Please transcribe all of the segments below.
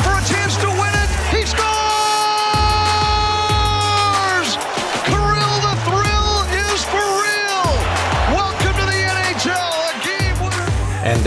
for a chance to win it! He scores! And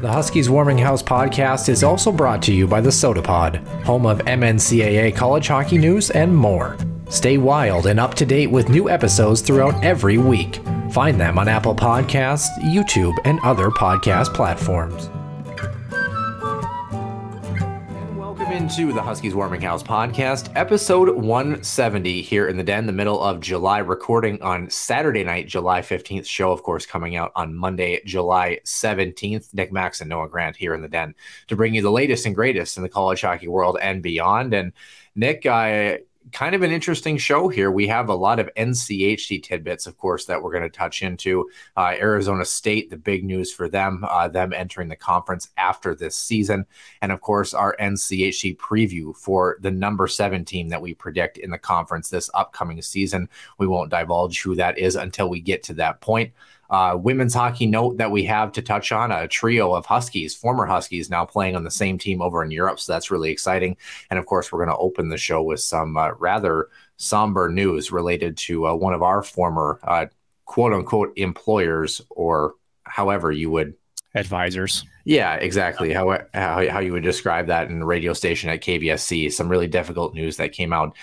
The Huskies Warming House podcast is also brought to you by the Soda Pod, home of MNCAA college hockey news and more. Stay wild and up to date with new episodes throughout every week. Find them on Apple Podcasts, YouTube, and other podcast platforms. Welcome into the Huskies Warming House podcast, episode 170 here in the den, the middle of July, recording on Saturday night, July 15th. Show, of course, coming out on Monday, July 17th. Nick Max and Noah Grant here in the den to bring you the latest and greatest in the college hockey world and beyond. And Nick, kind of an interesting show here. We have a lot of NCHC tidbits, of course, that we're going to touch into. Arizona State, the big news for them entering the conference after this season. And, of course, our NCHC preview for the number 7 team that we predict in the conference this upcoming season. We won't divulge who that is until we get to that point. Women's hockey note that we have to touch on, a trio of Huskies, former Huskies, now playing on the same team over in Europe, so that's really exciting. And, of course, we're going to open the show with some rather somber news related to one of our former quote-unquote employers, or however you would... Advisors. Yeah, exactly. How you would describe that in the radio station at KVSC. Some really difficult news that came out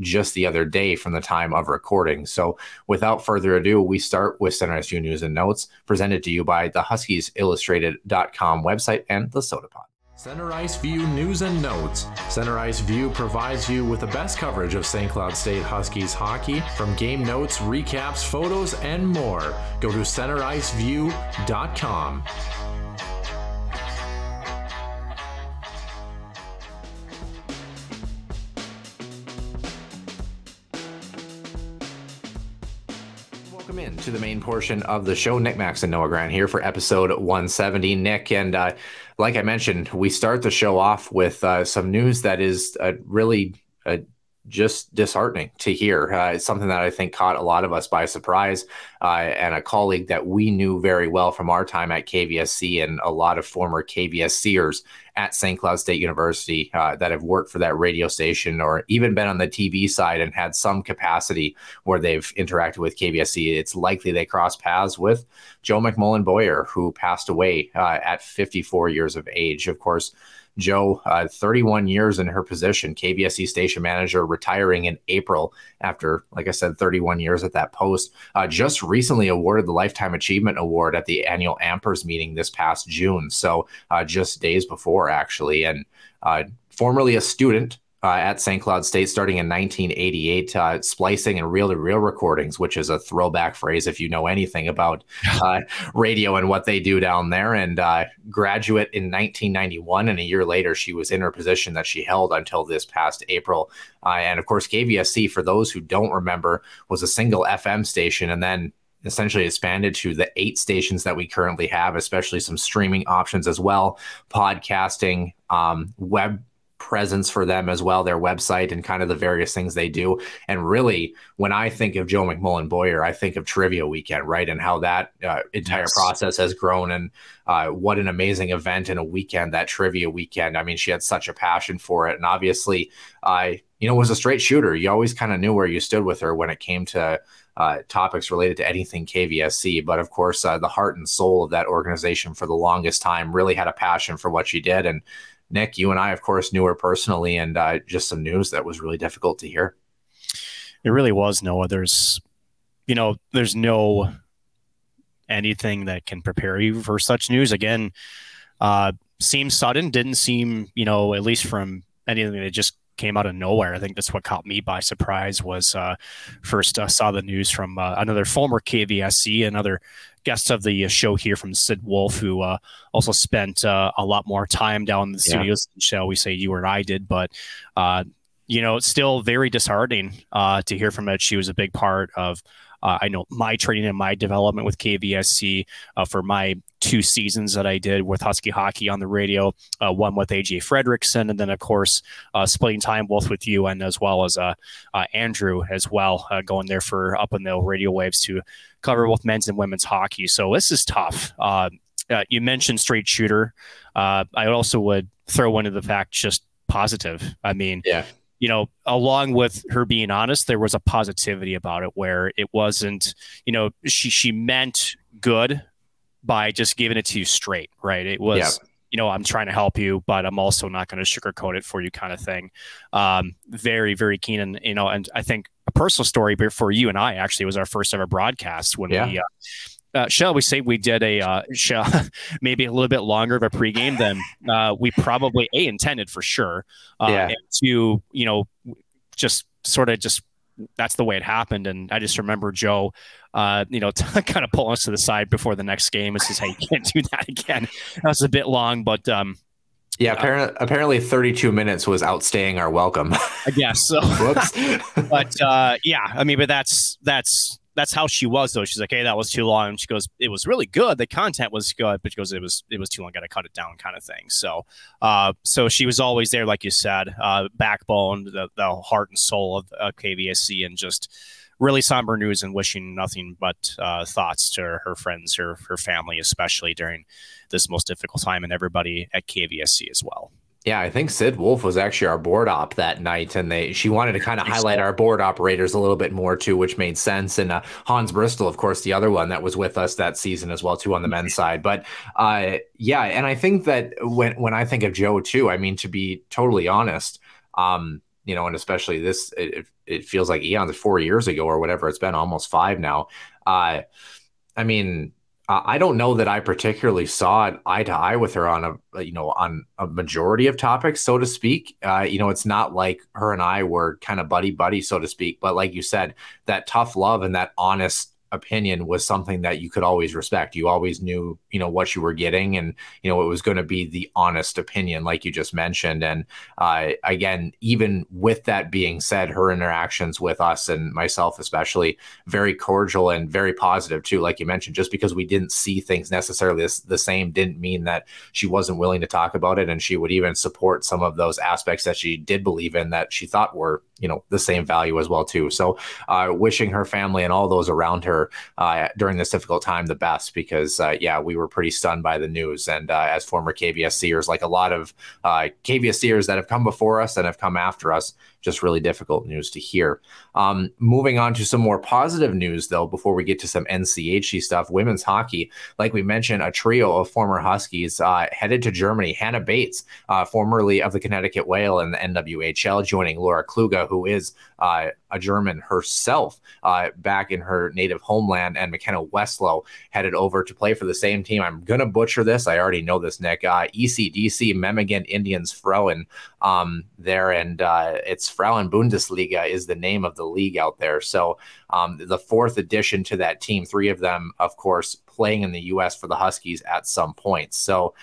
just the other day from the time of recording. So without further ado, we start with Center SU News and Notes, presented to you by the HuskiesIllustrated.com website and the Soda Pod. Center Ice View News and Notes. Center Ice View provides you with the best coverage of St. Cloud State Huskies hockey, from game notes, recaps, photos, and more. Go to centericeview.com. Welcome in to the main portion of the show. Nick Max and Noah Grant here for episode 170. Nick, and like I mentioned, we start the show off with some news that is really just disheartening to hear. It's something that I think caught a lot of us by surprise, and a colleague that we knew very well from our time at KVSC and a lot of former KVSCers at St. Cloud State University that have worked for that radio station or even been on the TV side and had some capacity where they've interacted with KVSC. It's likely they cross paths with Joe McMullen-Boyer, who passed away at 54 years of age. Of course, Joe, 31 years in her position, KVSC station manager, retiring in April after, like I said, 31 years at that post, just recently awarded the Lifetime Achievement Award at the annual Ampers meeting this past June. So just days before, actually, and formerly a student at St. Cloud State starting in 1988, splicing and reel-to-reel recordings, which is a throwback phrase if you know anything about radio and what they do down there, and graduate in 1991, and a year later she was in her position that she held until this past April. And of course, KVSC, for those who don't remember, was a single FM station and then essentially expanded to the 8 stations that we currently have, especially some streaming options as well, podcasting, web presence for them as well, their website and kind of the various things they do. And really, when I think of Joe McMullen-Boyer, I think of Trivia Weekend, right? And how that entire process has grown, and what an amazing event and a weekend, that Trivia Weekend. I mean, she had such a passion for it. And obviously, was a straight shooter. You always kind of knew where you stood with her when it came to topics related to anything KVSC. But of course, the heart and soul of that organization for the longest time, really had a passion for what she did. And Nick, you and I, of course, knew her personally, and just some news that was really difficult to hear. It really was, Noah. There's no anything that can prepare you for such news. Again, seems sudden, didn't seem, at least from anything that just came out of nowhere. I think that's what caught me by surprise was first saw the news from another former KVSC, another guest of the show here from Sid Wolf, who also spent a lot more time down in the studios, shall we say, you and I did, but it's still very disheartening to hear from it. She was a big part of I know my training and my development with KVSC for my 2 seasons that I did with Husky Hockey on the radio, one with AJ Fredrickson, and then, of course, splitting time both with you and as well as Andrew as well, going there for Up on the Radio Waves to cover both men's and women's hockey. So this is tough. You mentioned straight shooter. I also would throw into the fact just positive. I mean, along with her being honest, there was a positivity about it where it wasn't, she meant good by just giving it to you straight, right? It was, I'm trying to help you, but I'm also not going to sugarcoat it for you kind of thing. Very, very keen. And, and I think a personal story for you and I actually was our first ever broadcast when we, shall we say, we did a maybe a little bit longer of a pregame than we probably intended for sure. And to that's the way it happened. And I just remember Joe, kind of pulling us to the side before the next game and says, "Hey, you can't do that again. That was a bit long, but." Apparently 32 minutes was outstaying our welcome. I guess so. Whoops. But but that's how she was, though. She's like, "Hey, that was too long." And she goes, "It was really good. The content was good, but she goes, it was too long. Got to cut it down," kind of thing. So, so she was always there, like you said, backbone, the heart and soul of KVSC, and just really somber news and wishing nothing but thoughts to her friends, her family, especially during this most difficult time, and everybody at KVSC as well. Yeah, I think Sid Wolf was actually our board op that night, and she wanted to kind of highlight our board operators a little bit more too, which made sense. And Hans Bristol, of course, the other one that was with us that season as well too on the men's side. But and I think that when I think of Joe too, I mean, to be totally honest, and especially this, it feels like eons, 4 years ago or whatever it's been, almost 5 now. I don't know that I particularly saw it eye to eye with her on a majority of topics, so to speak. It's not like her and I were kind of buddy buddy, so to speak. But like you said, that tough love and that honest opinion was something that you could always respect. You always knew, what you were getting, and it was going to be the honest opinion, like you just mentioned. And again, even with that being said, her interactions with us and myself, especially, very cordial and very positive too. Like you mentioned, just because we didn't see things necessarily the same didn't mean that she wasn't willing to talk about it, and she would even support some of those aspects that she did believe in that she thought were, the same value as well too. So wishing her family and all those around her during this difficult time the best, because we were pretty stunned by the news. And as former KVSCers, like a lot of KVSCers that have come before us and have come after us, just really difficult news to hear. Moving on to some more positive news, though, before we get to some NCHC stuff, women's hockey, like we mentioned, a trio of former Huskies headed to Germany. Hannah Bates, formerly of the Connecticut Whale and the NWHL, joining Laura Kluga, who is a German herself, back in her native homeland, and McKenna Westlow headed over to play for the same team. I'm going to butcher this. I already know this, Nick. ECDC, Memmingen Indians Frauen there, and it's Frauen Bundesliga is the name of the league out there. So the 4th addition to that team, 3 of them, of course, playing in the U.S. for the Huskies at some point. So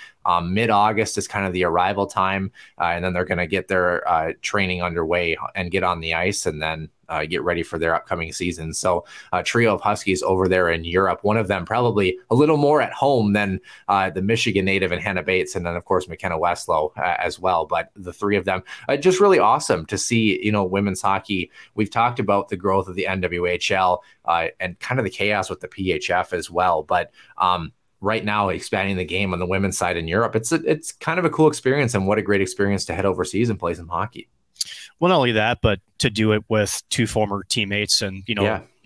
mid-August is kind of the arrival time, and then they're going to get their training underway and get on the ice, and then get ready for their upcoming season. So a trio of Huskies over there in Europe, one of them probably a little more at home than the Michigan native and Hannah Bates, and then, of course, McKenna Westlow as well. But the 3 of them, just really awesome to see, women's hockey. We've talked about the growth of the NWHL and kind of the chaos with the PHF as well. But right now, expanding the game on the women's side in Europe, it's kind of a cool experience, and what a great experience to head overseas and play some hockey. Well, not only that, but to do it with 2 former teammates and,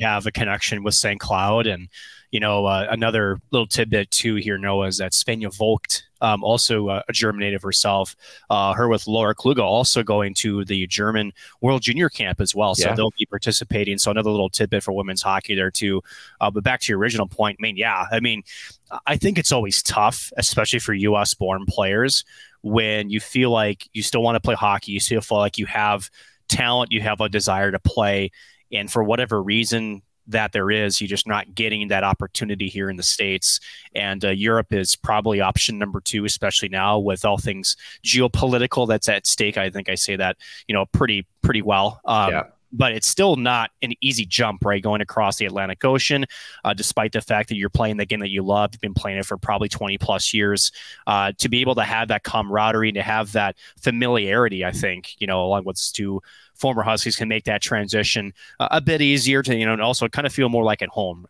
have a connection with St. Cloud and, you know, another little tidbit too here, Noah, is that Svenja Volk, also a German native herself, her with Laura Kluga also going to the German World Junior Camp as well. So they'll be participating. So another little tidbit for women's hockey there too. But back to your original point, I think it's always tough, especially for U.S.-born players, when you feel like you still want to play hockey, you still feel like you have talent, you have a desire to play, and for whatever reason that there is, you're just not getting that opportunity here in the States. And Europe is probably option number two, especially now with all things geopolitical that's at stake. I think I say that, pretty well. But it's still not an easy jump, right? Going across the Atlantic Ocean, despite the fact that you're playing the game that you love, you've been playing it for probably 20 plus years, to be able to have that camaraderie, to have that familiarity, I think, along with two former Huskies, can make that transition a bit easier to, and also kind of feel more like at home.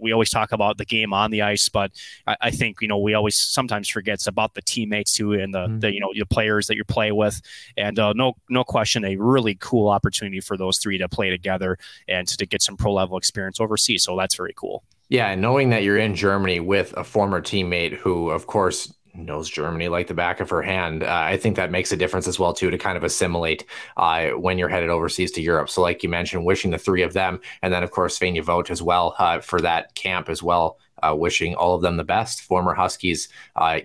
We always talk about the game on the ice, but I think, we always sometimes forget about the teammates too, and the players that you play with. And no question, a really cool opportunity for those three to play together and to get some pro level experience overseas. So that's very cool. Yeah. And knowing that you're in Germany with a former teammate who, of course, knows Germany like the back of her hand. I think that makes a difference as well, too, to kind of assimilate when you're headed overseas to Europe. So like you mentioned, wishing the three of them, and then, of course, Svenja Vogt as well for that camp as well. Wishing all of them the best, former Huskies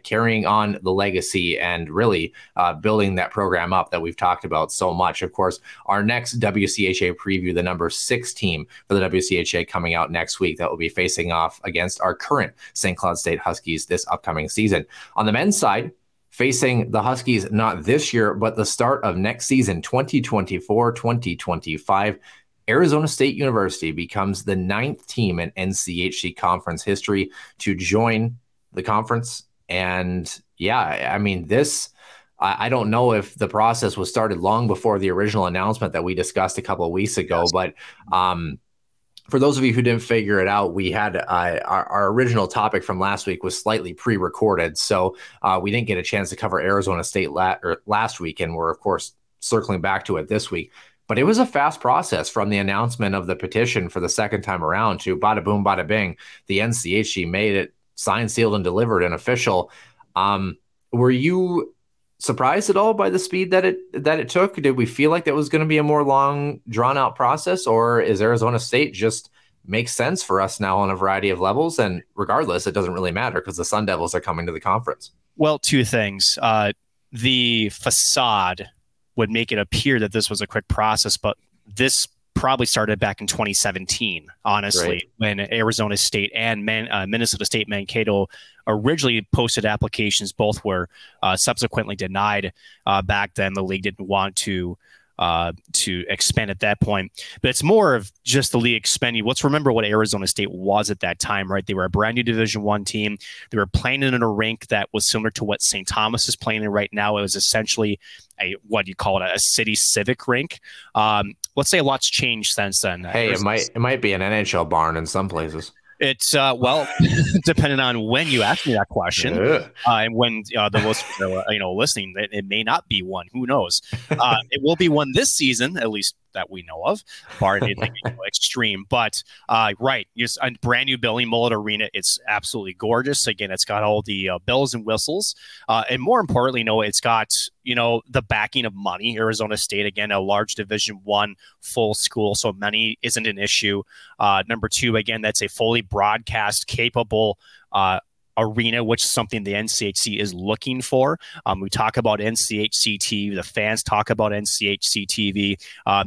carrying on the legacy and really building that program up that we've talked about so much. Of course, our next WCHA preview, the number 6 team for the WCHA coming out next week, that will be facing off against our current St. Cloud State Huskies this upcoming season. On the men's side, facing the Huskies not this year, but the start of next season, 2024-2025, Arizona State University becomes the 9th team in NCHC conference history to join the conference. And I don't know if the process was started long before the original announcement that we discussed a couple of weeks ago, but for those of you who didn't figure it out, we had our original topic from last week was slightly pre-recorded. So we didn't get a chance to cover Arizona State last week, and we're, of course, circling back to it this week. But it was a fast process from the announcement of the petition for the second time around to bada boom, bada bing. The NCHC made it signed, sealed, and delivered and official. Were you surprised at all by the speed that it took? Did we feel like that was going to be a more long, drawn-out process? Or is Arizona State just makes sense for us now on a variety of levels? And regardless, it doesn't really matter because the Sun Devils are coming to the conference. Well, two things. The facade would make it appear that this was a quick process, but this probably started back in 2017, honestly, right, when Arizona State and Minnesota State Mankato originally posted applications. Both were subsequently denied back then. The league didn't want to expand at that point, but it's more of just the league expanding. Let's remember what Arizona State was at that time, right? They were a brand new Division I team. They were playing in a rink that was similar to what St. Thomas is playing in right now. It was essentially a city civic rink. Let's say a lot's changed since then. Hey, it might be an NHL barn in some places. It's depending on when you ask me that question, and when the listeners are listening, it may not be one. Who knows? It will be one this season, at least that we know of, bar anything extreme. But right, just a brand new building, Mullet Arena. It's absolutely gorgeous. Again, it's got all the bells and whistles, and more importantly, it's got the backing of money. Arizona State, again, a large Division I full school, so money isn't an issue. Number two, again, that's a fully broadcast capable arena, which is something the NCHC is looking for. We talk about NCHC TV. The fans talk about NCHC TV.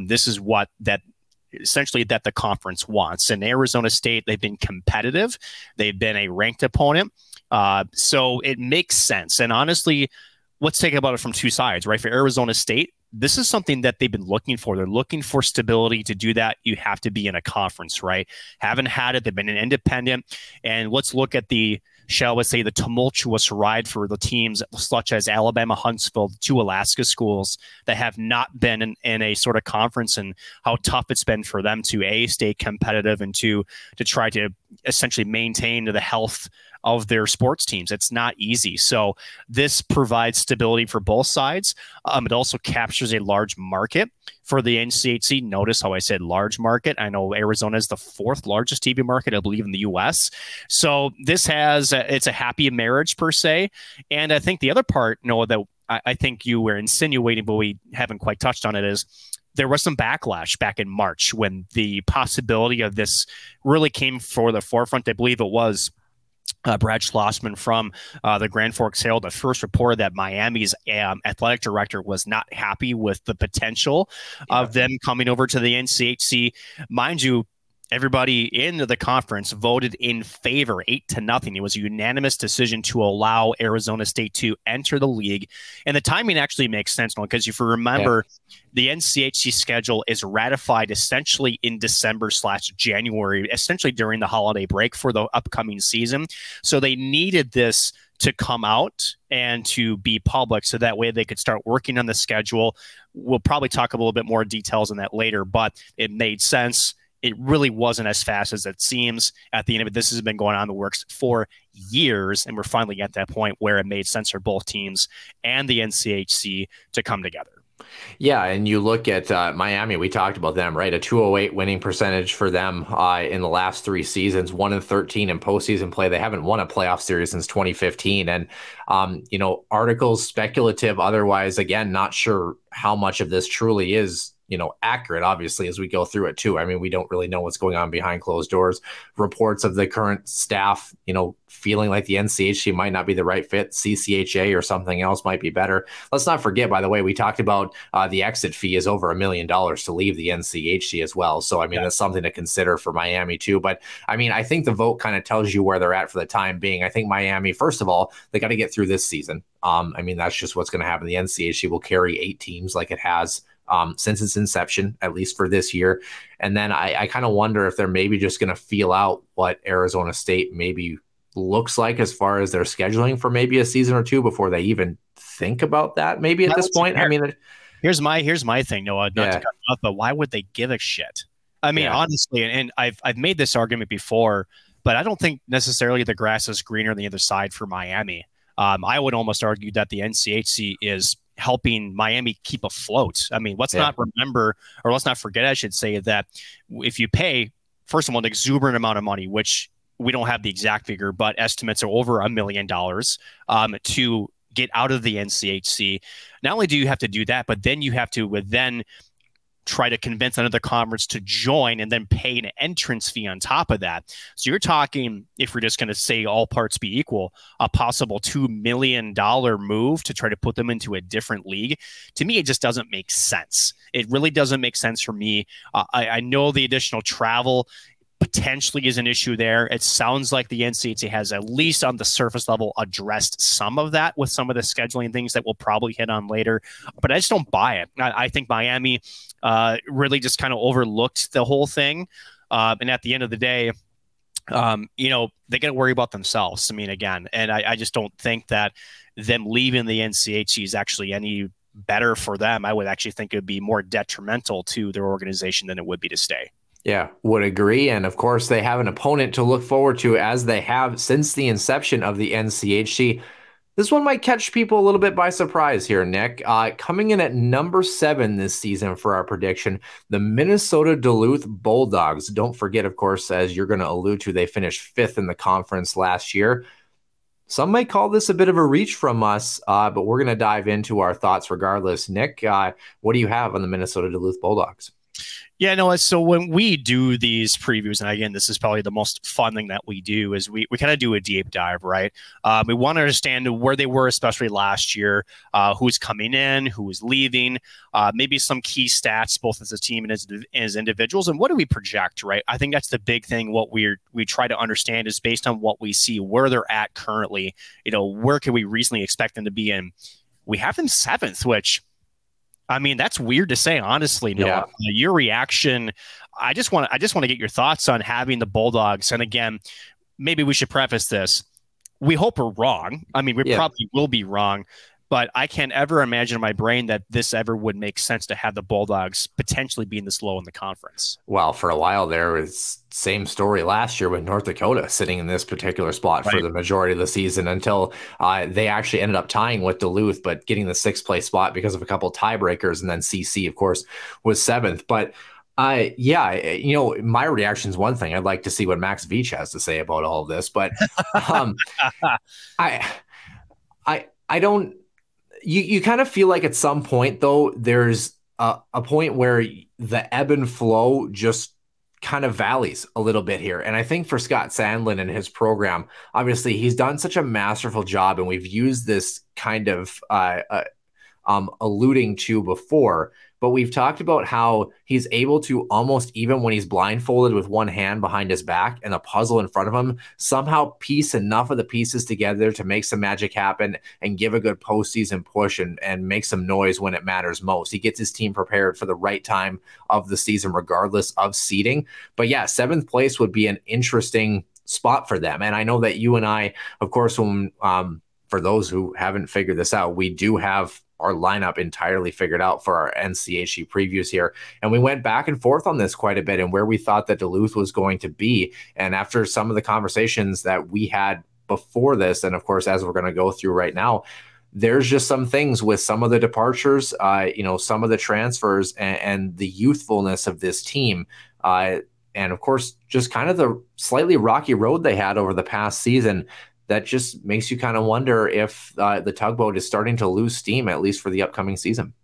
This is what that the conference wants. And Arizona State, they've been competitive. They've been a ranked opponent. So it makes sense. And honestly, let's take about it from two sides, right? For Arizona State, this is something that they've been looking for. They're looking for stability. To do that, you have to be in a conference, right? Haven't had it. They've been an independent. And let's look at the tumultuous ride for the teams such as Alabama, Huntsville, two Alaska schools that have not been in a sort of conference, and how tough it's been for them to, A, stay competitive, and two, to try to essentially maintain the health of their sports teams. It's not easy. So this provides stability for both sides. It also captures a large market for the NCHC. Notice how I said large market. I know Arizona is the fourth largest TV market, I believe, in the U.S. So this has, it's a happy marriage per se. And I think the other part, Noah, that I think you were insinuating, but we haven't quite touched on it, is there was some backlash back in March when the possibility of this really came for the forefront. I believe it was Brad Schlossman from the Grand Forks Herald that first reported that Miami's athletic director was not happy with the potential of them coming over to the NCHC. Mind you, everybody in the conference voted in favor 8-0. It was a unanimous decision to allow Arizona State to enter the league. And the timing actually makes sense, because if you remember, the NCHC schedule is ratified essentially in December/January, essentially during the holiday break for the upcoming season. So they needed this to come out and to be public so that way they could start working on the schedule. We'll probably talk a little bit more details on that later, but it made sense. It really wasn't as fast as it seems at the end of it. This has been going on in the works for years, and we're finally at that point where it made sense for both teams and the NCHC to come together. Yeah, and you look at Miami, we talked about them, right? A 208 winning percentage for them in the last three seasons, 1-13 in postseason play. They haven't won a playoff series since 2015. And, you know, articles speculative otherwise, again, not sure how much of this truly is, you know, accurate, obviously, as we go through it too. I mean, we don't really know what's going on behind closed doors. Reports of the current staff, you know, feeling like the NCHC might not be the right fit, CCHA or something else might be better. Let's not forget, by the way, we talked about the exit fee is over $1 million to leave the NCHC as well. So, I mean, that's something to consider for Miami too. But, I mean, I think the vote kind of tells you where they're at for the time being. I think Miami, first of all, they got to get through this season. I mean, that's just what's going to happen. The NCHC will carry 8 teams like it has since its inception, at least for this year. And then I kind of wonder if they're maybe just going to feel out what Arizona State maybe looks like as far as their scheduling for maybe a season or two before they even think about that. Maybe at this point, I mean, here's my thing, Noah, not to cut off, but why would they give a shit? I mean, honestly, and I've made this argument before, but I don't think necessarily the grass is greener on the other side for Miami. I would almost argue that the NCHC is helping Miami keep afloat. I mean, let's not remember, or let's not forget, I should say, that if you pay, first of all, an exuberant amount of money, which we don't have the exact figure, but estimates are over $1 million to get out of the NCHC. Not only do you have to do that, but then you have to try to convince another conference to join and then pay an entrance fee on top of that. So you're talking, if we're just going to say all parts be equal, a possible $2 million move to try to put them into a different league. To me, it just doesn't make sense. It really doesn't make sense for me. I know the additional travel potentially is an issue there. It sounds like the NCHC has, at least on the surface level, addressed some of that with some of the scheduling things that we'll probably hit on later. But I just don't buy it. I think Miami really just kind of overlooked the whole thing. And at the end of the day, you know, they got to worry about themselves. I mean, again, and I just don't think that them leaving the NCHC is actually any better for them. I would actually think it would be more detrimental to their organization than it would be to stay. Yeah, would agree. And of course, they have an opponent to look forward to, as they have since the inception of the NCHC. This one might catch people a little bit by surprise here, Nick. Coming in at number 7 this season for our prediction, the Minnesota Duluth Bulldogs. Don't forget, of course, as you're going to allude to, they finished 5th in the conference last year. Some may call this a bit of a reach from us, but we're going to dive into our thoughts regardless. Nick, what do you have on the Minnesota Duluth Bulldogs? Yeah, no, so when we do these previews, and again, this is probably the most fun thing that we do, is we kind of do a deep dive, right? We want to understand where they were, especially last year, who's coming in, who is leaving, maybe some key stats, both as a team and as individuals, and what do we project, right? I think that's the big thing. What we try to understand is, based on what we see, where they're at currently, you know, where can we reasonably expect them to be in? We have them 7th, which, I mean, that's weird to say, honestly, Noah. Yeah. Your reaction, I just want to get your thoughts on having the Bulldogs. And again, maybe we should preface this. We hope we're wrong. I mean, we probably will be wrong. But I can't ever imagine in my brain that this ever would make sense to have the Bulldogs potentially being this low in the conference. Well, for a while there was same story last year with North Dakota sitting in this particular spot for the majority of the season until they actually ended up tying with Duluth, but getting the sixth place spot because of a couple of tiebreakers. And then CC, of course, was seventh. But my reaction is one thing. I'd like to see what Max Veach has to say about all of this, but I don't. You kind of feel like at some point, though, there's a point where the ebb and flow just kind of valleys a little bit here. And I think for Scott Sandelin and his program, obviously, he's done such a masterful job, and we've used this kind of alluding to before, but we've talked about how he's able to almost, even when he's blindfolded with one hand behind his back and a puzzle in front of him, somehow piece enough of the pieces together to make some magic happen and give a good postseason push and make some noise when it matters most. He gets his team prepared for the right time of the season, regardless of seeding. But yeah, seventh place would be an interesting spot for them. And I know that you and I, of course, when, for those who haven't figured this out, we do have our lineup entirely figured out for our NCHC previews here. And we went back and forth on this quite a bit and where we thought that Duluth was going to be. And after some of the conversations that we had before this, and of course, as we're going to go through right now, there's just some things with some of the departures, some of the transfers and the youthfulness of this team. And of course, just kind of the slightly rocky road they had over the past season, that just makes you kind of wonder if the tugboat is starting to lose steam, at least for the upcoming season.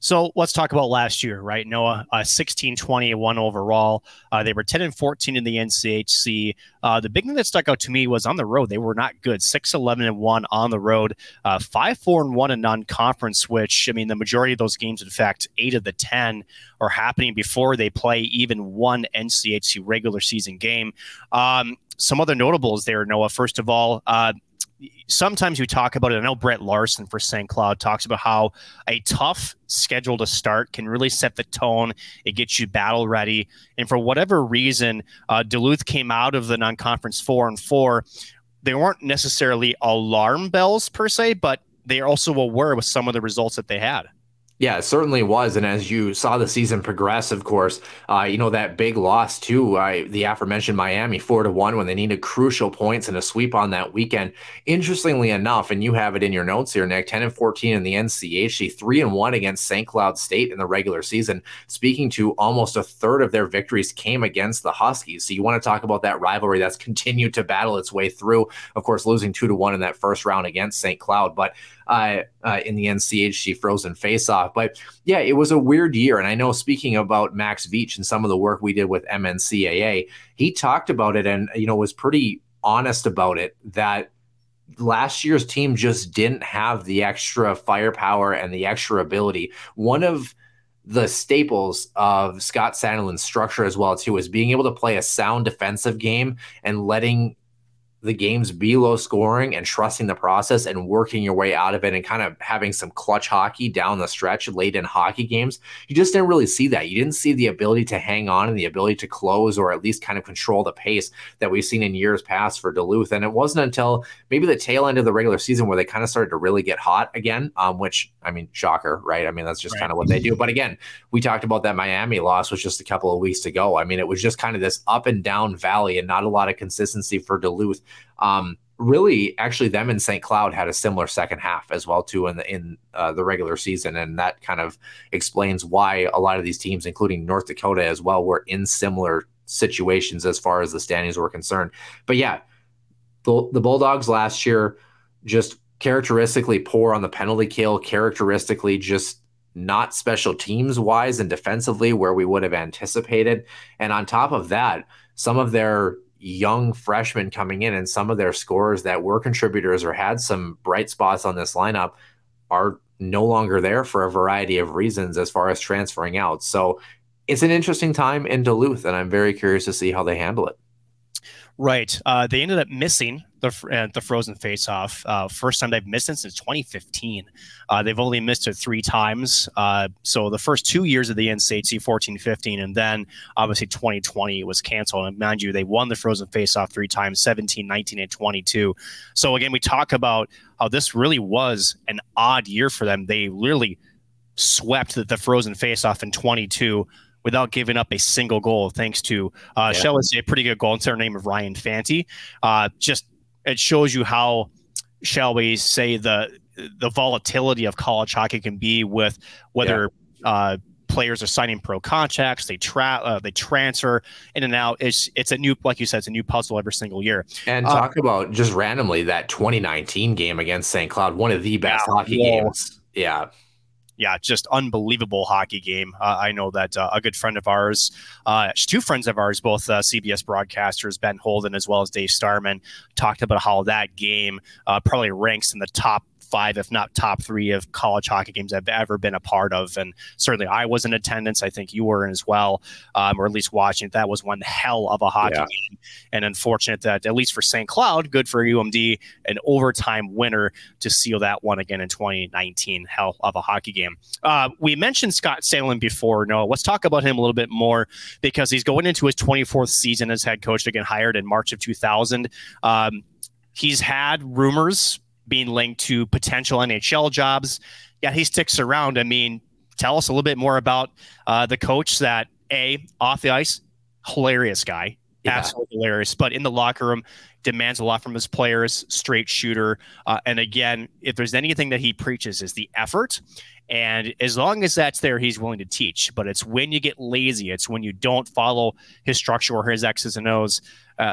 So let's talk about last year, right, Noah? 16-20-1 overall. They were 10-14 in the NCHC. The big thing that stuck out to me was on the road. They were not good. 6-11-1 on the road. 5-4-1 in non-conference, which, I mean, the majority of those games, in fact, 8 of the 10 are happening before they play even one NCHC regular season game. Some other notables there, Noah. First of all, sometimes we talk about it. I know Brett Larson for St. Cloud talks about how a tough schedule to start can really set the tone. It gets you battle ready. And for whatever reason, Duluth came out of the non-conference 4-4. They weren't necessarily alarm bells per se, but they also were with some of the results that they had. Yeah, it certainly was. And as you saw the season progress, of course, that big loss to the aforementioned Miami 4-1 when they needed crucial points and a sweep on that weekend. Interestingly enough, and you have it in your notes here, Nick, 10-14 in the NCHC, 3-1 against St. Cloud State in the regular season. Speaking to almost a third of their victories came against the Huskies. So you want to talk about that rivalry that's continued to battle its way through, of course, losing 2-1 in that first round against St. Cloud. But in the NCHC Frozen Faceoff. But yeah, it was a weird year. And I know, speaking about Max Veach and some of the work we did with MNCAA, he talked about it and, was pretty honest about it, that last year's team just didn't have the extra firepower and the extra ability. One of the staples of Scott Sandelin's structure as well, too, is being able to play a sound defensive game and letting the games be low scoring and trusting the process and working your way out of it and kind of having some clutch hockey down the stretch late in hockey games. You just didn't really see that. You didn't see the ability to hang on and the ability to close or at least kind of control the pace that we've seen in years past for Duluth. And it wasn't until maybe the tail end of the regular season where they kind of started to really get hot again, which, I mean, shocker, right? I mean, that's just kind of what they do. But again, we talked about that Miami loss was just a couple of weeks ago. I mean, it was just kind of this up and down valley and not a lot of consistency for Duluth. Really, actually, them and St. Cloud had a similar second half as well, too, in the regular season. And that kind of explains why a lot of these teams, including North Dakota as well, were in similar situations as far as the standings were concerned. But yeah, the Bulldogs last year just characteristically poor on the penalty kill, characteristically just not special teams wise and defensively where we would have anticipated. And on top of that, some of their young freshmen coming in and some of their scorers that were contributors or had some bright spots on this lineup are no longer there for a variety of reasons as far as transferring out. So it's an interesting time in Duluth, and I'm very curious to see how they handle it. Right. They ended up missing the Frozen Faceoff. First time they've missed it since 2015. They've only missed it 3 times. So the first 2 years of the NCHC, 14-15, and then obviously 2020 was canceled. And mind you, they won the Frozen Faceoff 3 times, 17, 19, and 22. So again, we talk about how this really was an odd year for them. They literally swept the Frozen Faceoff in 22. Without giving up a single goal, thanks to, shall I say, a pretty good goaltender named Ryan Fanti. Just it shows you how, shall we say, the volatility of college hockey can be with whether players are signing pro contracts, they transfer in and out. It's a new, like you said, it's a new puzzle every single year. And talk about just randomly that 2019 game against St. Cloud, one of the best hockey games. Yeah, just unbelievable hockey game. I know that a good friend of ours, 2 friends of ours, both CBS broadcasters, Ben Holden as well as Dave Starman, talked about how that game probably ranks in the top 5, if not top 3 of college hockey games I've ever been a part of. And certainly I was in attendance. I think you were as well, or at least watching. That was one hell of a hockey game. And unfortunate that, at least for St. Cloud, good for UMD, an overtime winner to seal that one again in 2019. Hell of a hockey game. We mentioned Scott Sandelin before. Noah, let's talk about him a little bit more because he's going into his 24th season as head coach, again, hired in March of 2000. He's had rumors being linked to potential NHL jobs. Yeah, he sticks around. I mean, tell us a little bit more about the coach that, off the ice, hilarious guy, absolutely hilarious, but in the locker room, demands a lot from his players, straight shooter. And again, if there's anything that he preaches is the effort. And as long as that's there, he's willing to teach. But it's when you get lazy, it's when you don't follow his structure or his X's and O's,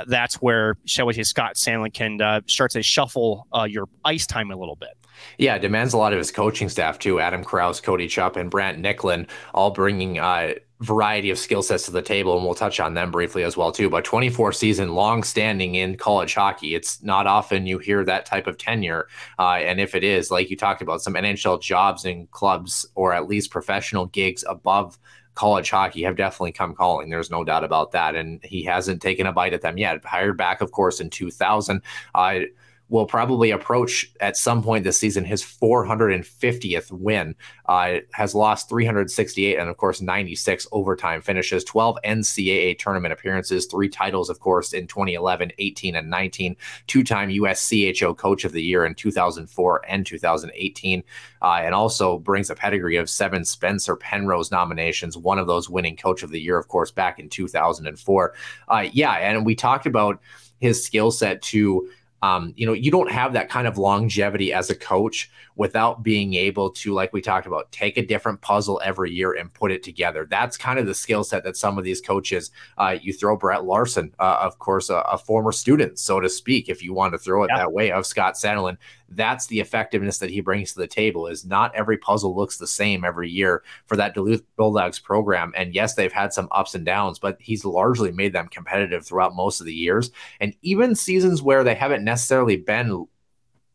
that's where, shall we say, Scott Sandelin can start to shuffle your ice time a little bit. Yeah, demands a lot of his coaching staff too. Adam Krause, Cody Chopp, and Brant Nicklin all bringing variety of skill sets to the table, and we'll touch on them briefly as well too. But 24-season long standing in college hockey, it's not often you hear that type of tenure, and if it is, like you talked about, some NHL jobs and clubs or at least professional gigs above college hockey have definitely come calling. There's no doubt about that, and he hasn't taken a bite at them yet. Hired back, of course, in 2000. Will probably approach at some point this season his 450th win. Has lost 368 and, of course, 96 overtime finishes, 12 NCAA tournament appearances, 3 titles, of course, in 2011, 18, and 19, 2-time USCHO Coach of the Year in 2004 and 2018, and also brings a pedigree of 7 Spencer Penrose nominations, one of those winning Coach of the Year, of course, back in 2004. And we talked about his skill set to you don't have that kind of longevity as a coach without being able to, like we talked about, take a different puzzle every year and put it together. That's kind of the skill set that some of these coaches, you throw Brett Larson, of course, a former student, so to speak, if you want to throw it that way, of Scott Sandelin. That's the effectiveness that he brings to the table, is not every puzzle looks the same every year for that Duluth Bulldogs program. And yes, they've had some ups and downs, but he's largely made them competitive throughout most of the years. And even seasons where they haven't necessarily been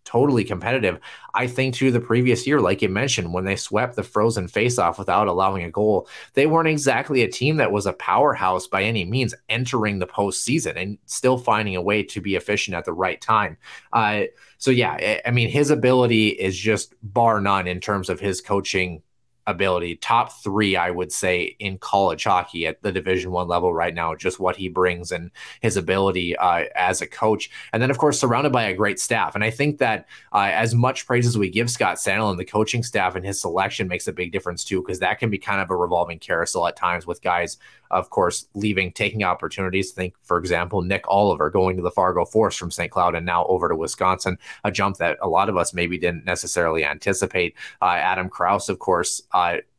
totally competitive, I think, to the previous year, like you mentioned, when they swept the Frozen Faceoff without allowing a goal, they weren't exactly a team that was a powerhouse by any means entering the postseason, and still finding a way to be efficient at the right time. So his ability is just bar none in terms of his coaching ability. Top 3, I would say, in college hockey at the Division I level right now, just what he brings and his ability as a coach. And then, of course, surrounded by a great staff. And I think that as much praise as we give Scott Sandelin, the coaching staff and his selection makes a big difference too, because that can be kind of a revolving carousel at times with guys, of course, leaving, taking opportunities. Think, for example, Nick Oliver going to the Fargo Force from St. Cloud and now over to Wisconsin, a jump that a lot of us maybe didn't necessarily anticipate. Adam Krause, of course,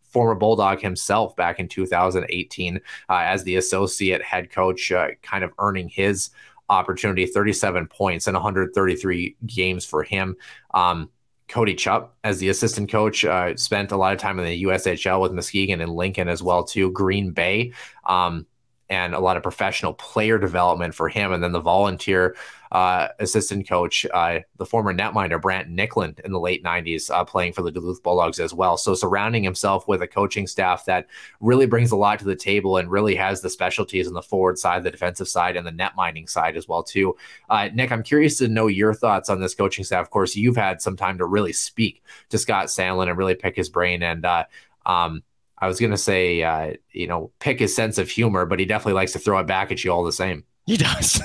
former Bulldog himself back in 2018 as the associate head coach, kind of earning his opportunity, 37 points and 133 games for him. Cody Chopp, as the assistant coach, spent a lot of time in the USHL with Muskegon and Lincoln as well too, Green Bay, and a lot of professional player development for him. And then the volunteer assistant coach, the former netminder Brant Nicklin in the late 90s, playing for the Duluth Bulldogs as well. So surrounding himself with a coaching staff that really brings a lot to the table and really has the specialties on the forward side, the defensive side, and the net mining side as well too. Nick, I'm curious to know your thoughts on this coaching staff. Of course, you've had some time to really speak to Scott Sandelin and really pick his brain, and I was going to say, pick his sense of humor, but he definitely likes to throw it back at you all the same. He does.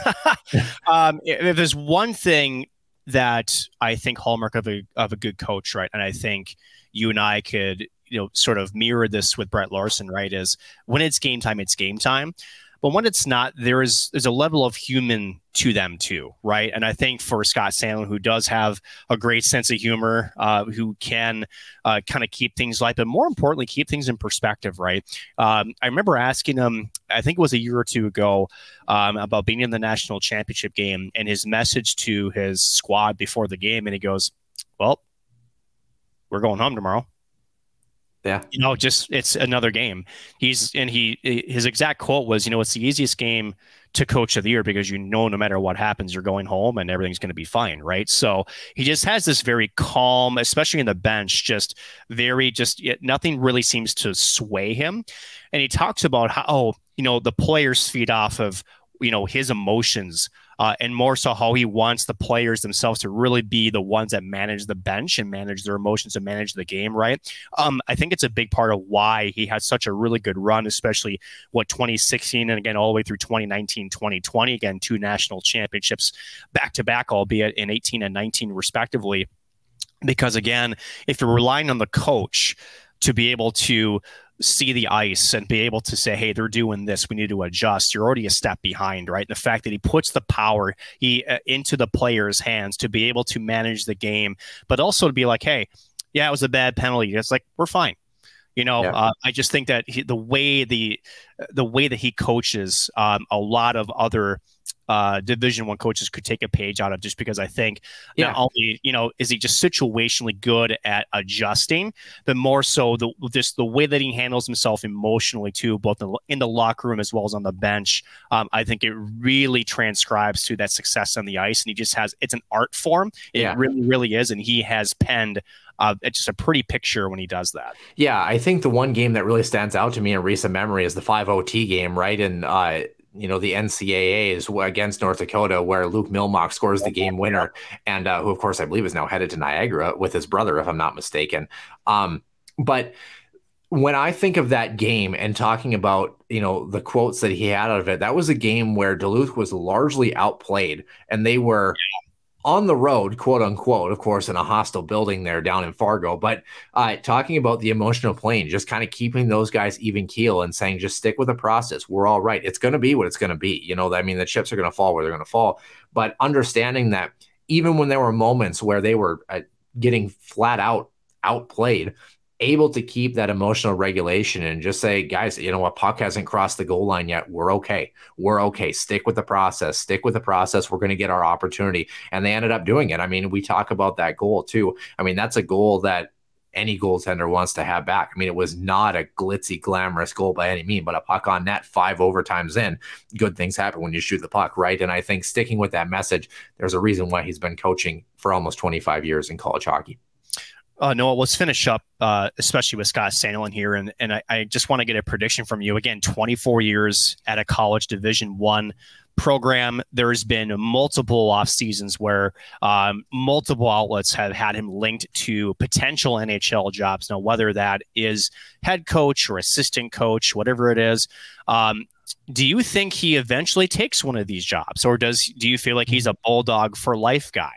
If there's one thing that I think hallmark of a good coach, right? And I think you and I could, sort of mirror this with Brett Larson, right? Is when it's game time, it's game time. But when it's not, there's a level of human to them too, right? And I think for Scott Sandelin, who does have a great sense of humor, who can kind of keep things light, but more importantly, keep things in perspective, right? I remember asking him, I think it was a year or two ago, about being in the national championship game and his message to his squad before the game. And he goes, well, we're going home tomorrow. Yeah. Just it's another game. His exact quote was, it's the easiest game to coach of the year because, no matter what happens, you're going home and everything's going to be fine. Right. So he just has this very calm, especially in the bench, nothing really seems to sway him. And he talks about how, the players feed off of, his emotions, and more so how he wants the players themselves to really be the ones that manage the bench and manage their emotions and manage the game, right? I think it's a big part of why he had such a really good run, especially 2016 and again all the way through 2019, 2020, again, 2 national championships back-to-back, albeit in 18 and 19 respectively. Because again, if you're relying on the coach to be able to see the ice and be able to say, hey, they're doing this, we need to adjust, you're already a step behind, right? The fact that he puts the power into the players' hands to be able to manage the game, but also to be like, hey, yeah, it was a bad penalty. It's like, we're fine. I just think that the way that he coaches, a lot of other Division I coaches could take a page out of, just because I think not only, is he just situationally good at adjusting, but more so the way that he handles himself emotionally too, both in the locker room as well as on the bench. I think it really transcribes to that success on the ice, and he just it's an art form. It really, really is. And he has penned it's just a pretty picture when he does that. Yeah. I think the one game that really stands out to me in recent memory is the 5-OT game, right? And, the NCAA is against North Dakota, where Luke Millmock scores the game winner, and who, of course, I believe is now headed to Niagara with his brother, if I'm not mistaken. But when I think of that game and talking about, the quotes that he had out of it, that was a game where Duluth was largely outplayed, and they were on the road, quote unquote, of course, in a hostile building there down in Fargo, but talking about the emotional plane, just kind of keeping those guys even keel and saying, just stick with the process. We're all right. It's going to be what it's going to be. The chips are going to fall where they're going to fall, but understanding that even when there were moments where they were getting flat out outplayed, able to keep that emotional regulation and just say, guys, what, puck hasn't crossed the goal line yet. We're okay. We're okay. Stick with the process. Stick with the process. We're going to get our opportunity. And they ended up doing it. I mean, we talk about that goal too. I mean, that's a goal that any goaltender wants to have back. I mean, it was not a glitzy, glamorous goal by any means, but a puck on net 5 overtimes in, good things happen when you shoot the puck, right? And I think sticking with that message, there's a reason why he's been coaching for almost 25 years in college hockey. Noah, let's finish up, especially with Scott Sandelin here. And I just want to get a prediction from you. Again, 24 years at a college Division I program. There's been multiple off seasons where multiple outlets have had him linked to potential NHL jobs. Now, whether that is head coach or assistant coach, whatever it is, do you think he eventually takes one of these jobs, or do you feel like he's a Bulldog for life guy?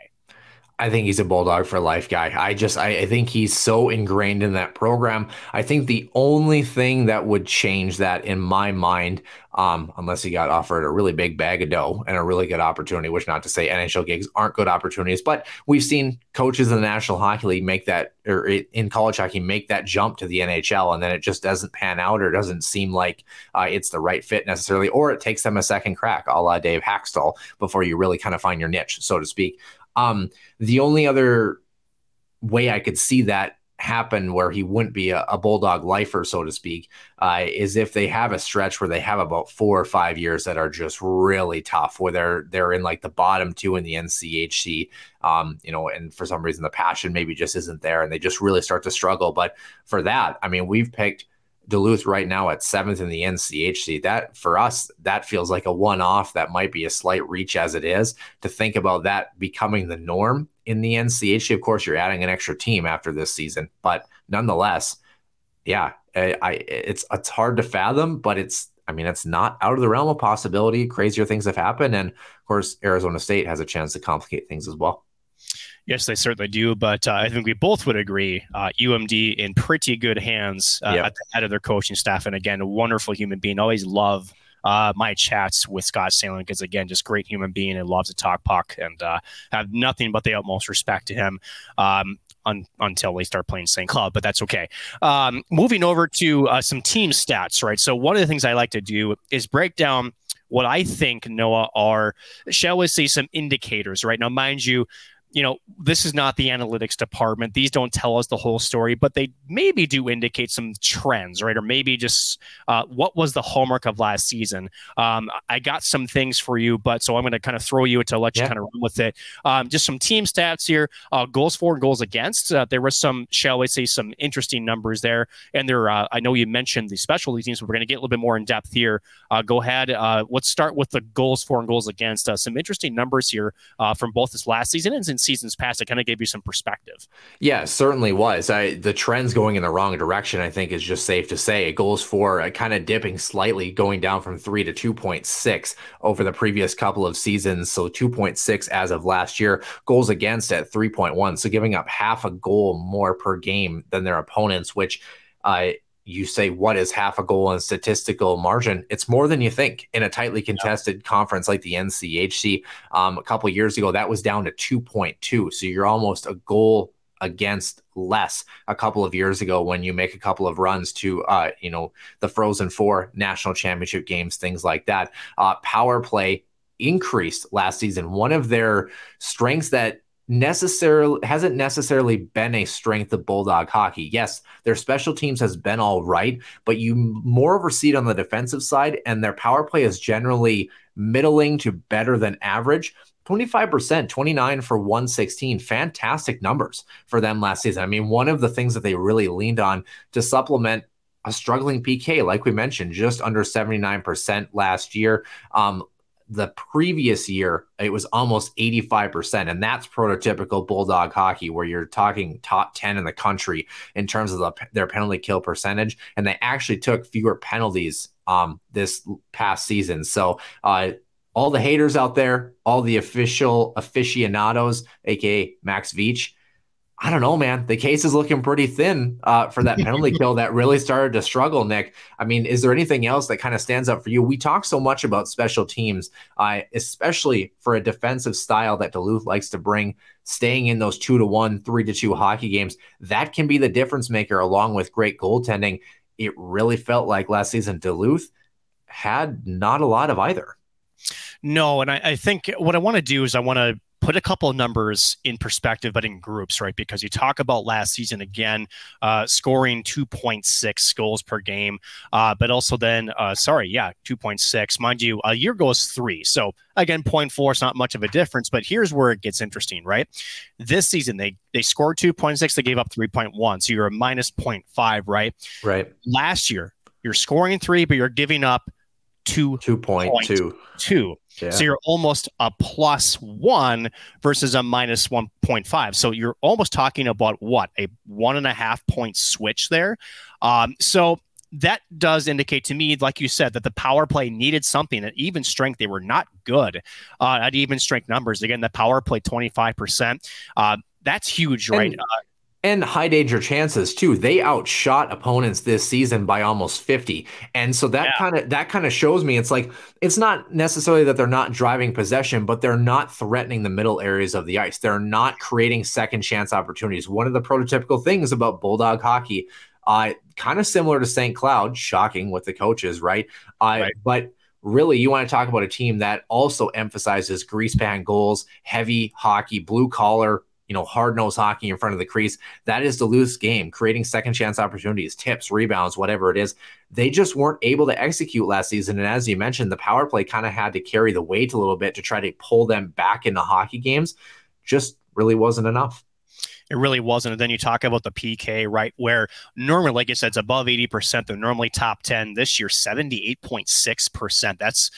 I think he's a Bulldog for life guy. I think he's so ingrained in that program. I think the only thing that would change that in my mind, unless he got offered a really big bag of dough and a really good opportunity, which, not to say NHL gigs aren't good opportunities, but we've seen coaches in the National Hockey League make that, or in college hockey, make that jump to the NHL, and then it just doesn't pan out, or doesn't seem like it's the right fit necessarily, or it takes them a second crack, a la Dave Haxtell, before you really kind of find your niche, so to speak. The only other way I could see that happen where he wouldn't be a Bulldog lifer, so to speak, is if they have a stretch where they have about 4 or 5 years that are just really tough, where they're in like the bottom two in the NCHC, and for some reason the passion maybe just isn't there and they just really start to struggle. But for that, I mean, we've picked Duluth right now at 7th in the NCHC. That for us, that feels like a one-off. That might be a slight reach as it is. To think about that becoming the norm in the NCHC, of course, you're adding an extra team after this season, but nonetheless, yeah, it's hard to fathom, but it's not out of the realm of possibility. Crazier things have happened, and of course, Arizona State has a chance to complicate things as well. Yes, they certainly do, but I think we both would agree, UMD in pretty good hands at the head of their coaching staff, and again, a wonderful human being. Always love my chats with Scott Sandelin, because again, just great human being and loves to talk puck, and have nothing but the utmost respect to him until they start playing St. Cloud, but that's okay. Moving over to some team stats, right? So one of the things I like to do is break down what I think, Noah, are, shall we say, some indicators, right? Now, mind you, this is not the analytics department. These don't tell us the whole story, but they maybe do indicate some trends, right? Or maybe just what was the hallmark of last season? I got some things for you, but so I'm going to kind of throw you to let you kind of run with it. Just some team stats here. Goals for and goals against. There were some, shall we say, some interesting numbers there. And there, I know you mentioned the specialty teams, but we're going to get a little bit more in depth here. Go ahead. Let's start with the goals for and goals against. Some interesting numbers here from both this last season and seasons past. It kind of gave you some perspective. Yeah, certainly was. The trends going in the wrong direction, I think, is just safe to say. Goals for kind of dipping slightly, going down from 3 to 2.6 over the previous couple of seasons. So 2.6 as of last year. Goals against at 3.1. So giving up half a goal more per game than their opponents, which you say, what is half a goal in statistical margin? It's more than you think in a tightly contested conference like the NCHC. A couple of years ago, that was down to 2.2. So you're almost a goal against less a couple of years ago when you make a couple of runs to, the Frozen Four, national championship games, things like that. Power play increased last season. One of their strengths that hasn't necessarily been a strength of Bulldog hockey. Yes, their special teams has been all right, but you more overseed on the defensive side, and their power play is generally middling to better than average. 25%, 29 for 116. Fantastic numbers for them last season. I mean, one of the things that they really leaned on to supplement a struggling PK, like we mentioned, just under 79% last year. The previous year, it was almost 85%, and that's prototypical Bulldog hockey, where you're talking top 10 in the country in terms of their penalty kill percentage, and they actually took fewer penalties this past season. So all the haters out there, all the official aficionados, a.k.a. Max Veach, I don't know, man. The case is looking pretty thin for that penalty kill that really started to struggle, Nick. I mean, is there anything else that kind of stands out for you? We talk so much about special teams, especially for a defensive style that Duluth likes to bring, staying in those 2-1, 3-2 hockey games. That can be the difference maker along with great goaltending. It really felt like last season Duluth had not a lot of either. No, and I think what I want to do is I want to put a couple of numbers in perspective, but in groups, right? Because you talk about last season, again, scoring 2.6 goals per game, but also then, 2.6. Mind you, a year goes 3. So again, 0.4 is not much of a difference, but here's where it gets interesting, right? This season, they scored 2.6, they gave up 3.1. So you're a minus 0.5, right? Right. Last year, you're scoring 3, but you're giving up 2.2. Yeah. So you're almost a +1 versus a -1.5. So you're almost talking about what, a 1.5 point switch there. So that does indicate to me, like you said, that the power play needed something. At even strength, they were not good at even strength numbers. Again, the power play 25%. That's huge, right? And high danger chances too. They outshot opponents this season by almost 50. And so that kind of shows me, it's like, it's not necessarily that they're not driving possession, but they're not threatening the middle areas of the ice. They're not creating second chance opportunities. One of the prototypical things about Bulldog hockey, kind of similar to St. Cloud, shocking with the coaches, right? Right. But really, you want to talk about a team that also emphasizes grease pan goals, heavy hockey, blue collar, you know, hard-nosed hockey in front of the crease. That is Duluth's game, creating second-chance opportunities, tips, rebounds, whatever it is. They just weren't able to execute last season, and as you mentioned, the power play kind of had to carry the weight a little bit to try to pull them back into hockey games. Just really wasn't enough. It really wasn't. And then you talk about the PK, right, where normally, like you said, it's above 80%. They're normally top 10. This year, 78.6%. That's,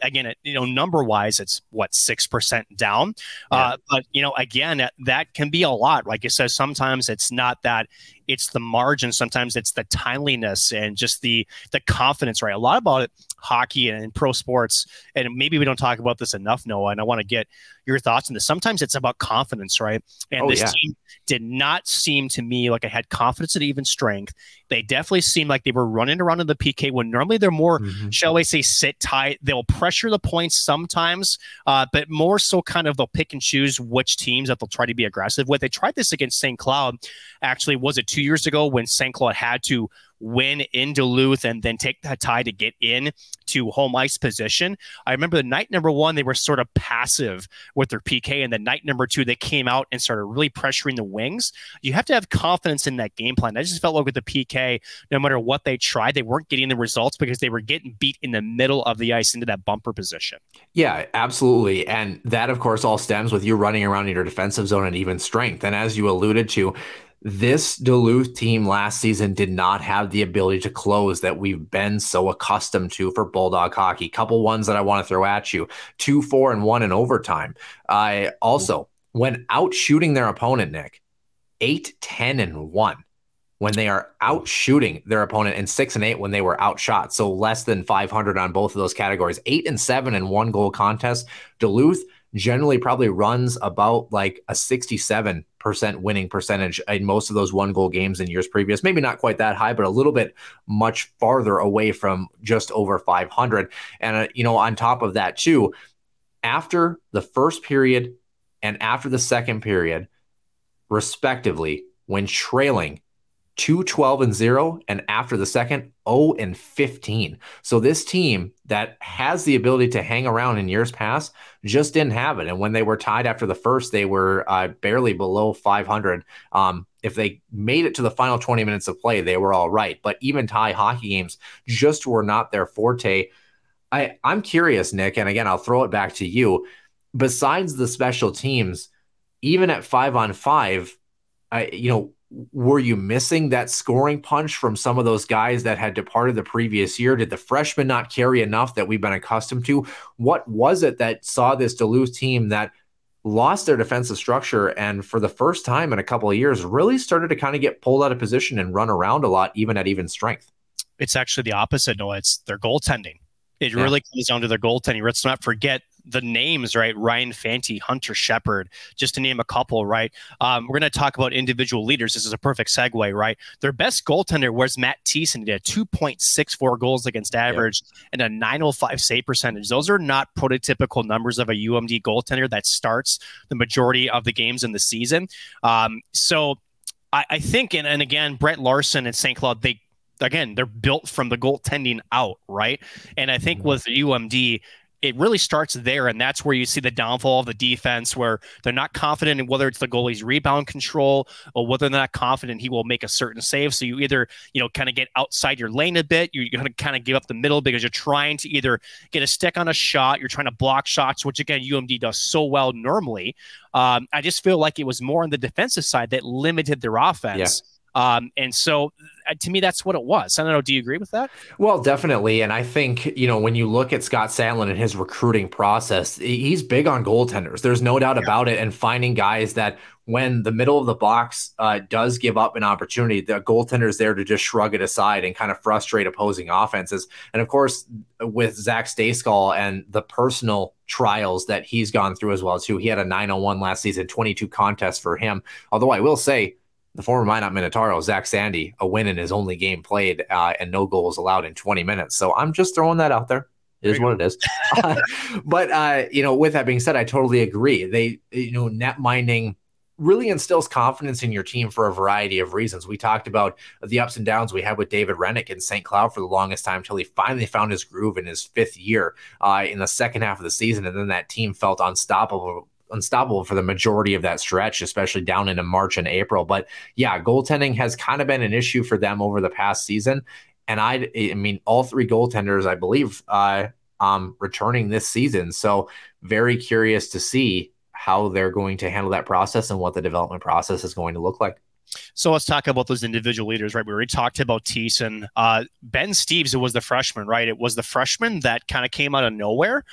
again, it, you know, number-wise, it's, what, 6% down? Yeah. But, you know, again, that can be a lot. Like you said, sometimes it's not that. It's the margin. Sometimes it's the timeliness and just the confidence, right? A lot about it, hockey and pro sports, and maybe we don't talk about this enough, Noah, and I want to get your thoughts on this. Sometimes it's about confidence, right? And team did not seem to me like I had confidence at even strength. They definitely seemed like they were running around in the PK when normally they're more, shall I say, sit tight. They'll pressure the points sometimes, but more so kind of they'll pick and choose which teams that they'll try to be aggressive with. They tried this against St. Cloud, actually, was it 2 years ago when St. Cloud had to win in Duluth and then take that tie to get in to home ice position. I remember the night number one, they were sort of passive with their PK, and the night number two, they came out and started really pressuring the wings. You have to have confidence in that game plan. I just felt like with the PK, no matter what they tried, they weren't getting the results because they were getting beat in the middle of the ice into that bumper position. Yeah, absolutely. And that, of course, all stems with you running around in your defensive zone and even strength. And as you alluded to, this Duluth team last season did not have the ability to close that we've been so accustomed to for Bulldog hockey. Couple ones that I want to throw at you: 2-4-1 in overtime. Also, when out shooting their opponent, Nick, 8-10-1 when they are out shooting their opponent, and 6-8 when they were outshot. So less than 500 on both of those categories. 8-7 in one goal contest. Duluth generally probably runs about like a 67% winning percentage in most of those one goal games in years previous. Maybe not quite that high, but a little bit much farther away from just over 500. And, you know, on top of that too, after the first period and after the second period, respectively, when trailing 2-12-0, and after the second, 0-15. So this team that has the ability to hang around in years past just didn't have it. And when they were tied after the first, they were barely below 500. If they made it to the final 20 minutes of play, they were all right. But even tie hockey games just were not their forte. I'm curious, Nick, and again, I'll throw it back to you. Besides the special teams, even at 5-on-5, were you missing that scoring punch from some of those guys that had departed the previous year? Did the freshmen not carry enough that we've been accustomed to? What was it that saw this Duluth team that lost their defensive structure and for the first time in a couple of years really started to kind of get pulled out of position and run around a lot, even at even strength? It's actually the opposite, Noah. It's their goaltending. It really comes down to their goaltending. Let's not forget the names, right? Ryan Fanti, Hunter Shepard, just to name a couple, right? We're going to talk about individual leaders. This is a perfect segue, right? Their best goaltender was Matt Thiessen. He had 2.64 goals against average and a 905 save percentage. Those are not prototypical numbers of a UMD goaltender that starts the majority of the games in the season. So I think, and again, Brett Larson and St. Cloud, they're built from the goaltending out, right? And I think with the UMD, it really starts there, and that's where you see the downfall of the defense, where they're not confident in whether it's the goalie's rebound control or whether they're not confident he will make a certain save. So you either, kind of get outside your lane a bit. You're going to kind of give up the middle because you're trying to either get a stick on a shot. You're trying to block shots, which, again, UMD does so well normally. I just feel like it was more on the defensive side that limited their offense. Yeah. And so to me, that's what it was. I don't know. Do you agree with that? Well, definitely. And I think, when you look at Scott Sandelin and his recruiting process, he's big on goaltenders. There's no doubt about it. And finding guys that when the middle of the box does give up an opportunity, the goaltender is there to just shrug it aside and kind of frustrate opposing offenses. And of course, with Zach Stasekall and the personal trials that he's gone through as well, too, he had a 901 last season, 22 contests for him. Although I will say, the former Minot Minotaurs, Zach Sandy, a win in his only game played and no goals allowed in 20 minutes. So I'm just throwing that out there. It is what it is. But with that being said, I totally agree. They, net minding really instills confidence in your team for a variety of reasons. We talked about the ups and downs we had with David Rennick in St. Cloud for the longest time until he finally found his groove in his fifth year in the second half of the season. And then that team felt unstoppable unstoppable for the majority of that stretch, especially down into March and April. But yeah, goaltending has kind of been an issue for them over the past season. And I mean, all three goaltenders, I believe, returning this season. So very curious to see how they're going to handle that process and what the development process is going to look like. So let's talk about those individual leaders, right? We already talked about Thiessen. Ben Steeves, it was the freshman, right? It was the freshman that kind of came out of nowhere.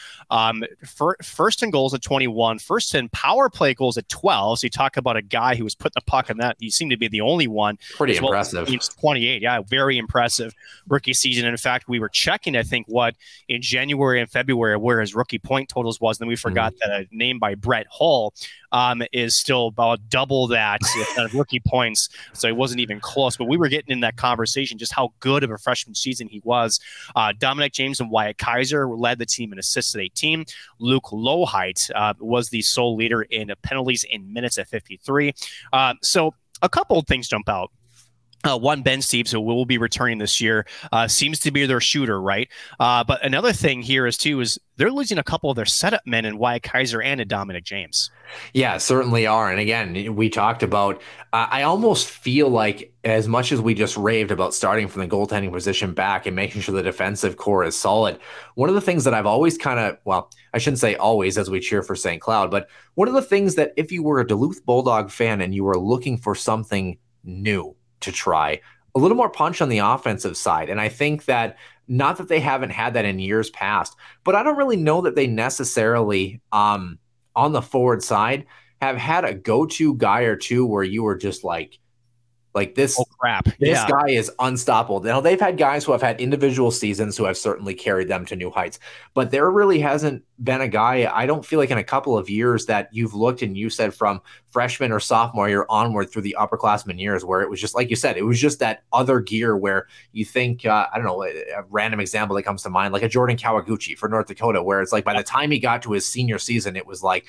First in goals at 21, first in power play goals at 12. So you talk about a guy who was putting the puck in that. He seemed to be the only one. Pretty impressive. He's 28. Yeah, very impressive rookie season. And in fact, we were checking, I think, what in January and February, where his rookie point totals was. And then we forgot that a name by Brett Hull is still about double that of rookie point. So he wasn't even close, but we were getting in that conversation just how good of a freshman season he was. Dominic James and Wyatt Kaiser led the team in assists at 18. Luke Lowheit was the sole leader in penalties in minutes at 53. So a couple of things jump out. One, Ben Steeves, who will be returning this year, seems to be their shooter, right? But another thing here is, too, is they're losing a couple of their setup men in Wyatt Kaiser and in Dominic James. Yeah, certainly are. And again, we talked about, I almost feel like as much as we just raved about starting from the goaltending position back and making sure the defensive core is solid, one of the things that I've always kind of, well, I shouldn't say always as we cheer for St. Cloud, but one of the things that if you were a Duluth Bulldog fan and you were looking for something new, to try a little more punch on the offensive side. And I think that not that they haven't had that in years past, but I don't really know that they necessarily on the forward side have had a go-to guy or two where you were just like this, oh, crap. This guy is unstoppable. Now they've had guys who have had individual seasons who have certainly carried them to new heights, but there really hasn't been a guy, I don't feel like in a couple of years that you've looked and you said from freshman or sophomore year onward through the upperclassman years where it was just, like you said, it was just that other gear where you think, I don't know, a random example that comes to mind, like a Jordan Kawaguchi for North Dakota, where it's like by the time he got to his senior season, it was like,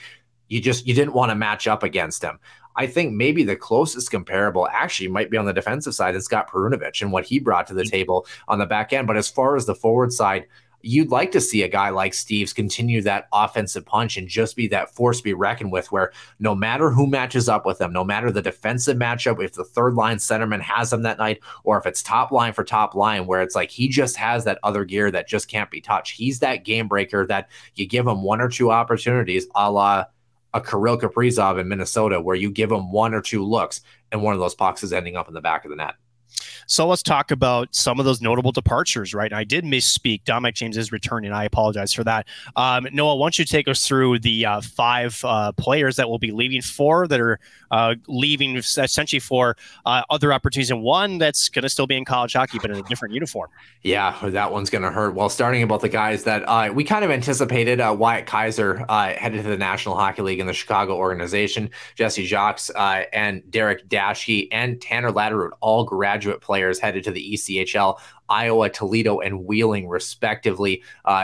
you didn't want to match up against him. I think maybe the closest comparable actually might be on the defensive side is Scott Perunovich and what he brought to the table on the back end. But as far as the forward side, you'd like to see a guy like Steeves continue that offensive punch and just be that force to be reckoned with where no matter who matches up with them, no matter the defensive matchup, if the third line centerman has them that night, or if it's top line for top line, where it's like he just has that other gear that just can't be touched. He's that game breaker that you give him one or two opportunities a la a Kirill Kaprizov in Minnesota, where you give him one or two looks and one of those pucks is ending up in the back of the net. So let's talk about some of those notable departures, right? And I did misspeak. Dominic James is returning. I apologize for that. Noah, why don't you take us through the five players that will be leaving, four that are leaving essentially for other opportunities, and one that's going to still be in college hockey but in a different uniform. Yeah, that one's going to hurt. Well, starting about the guys that we kind of anticipated, Wyatt Kaiser headed to the National Hockey League in the Chicago organization. Jesse Jacques and Derek Dashke and Tanner Latterroot, all graduate players, headed to the ECHL, Iowa, Toledo, and Wheeling, respectively.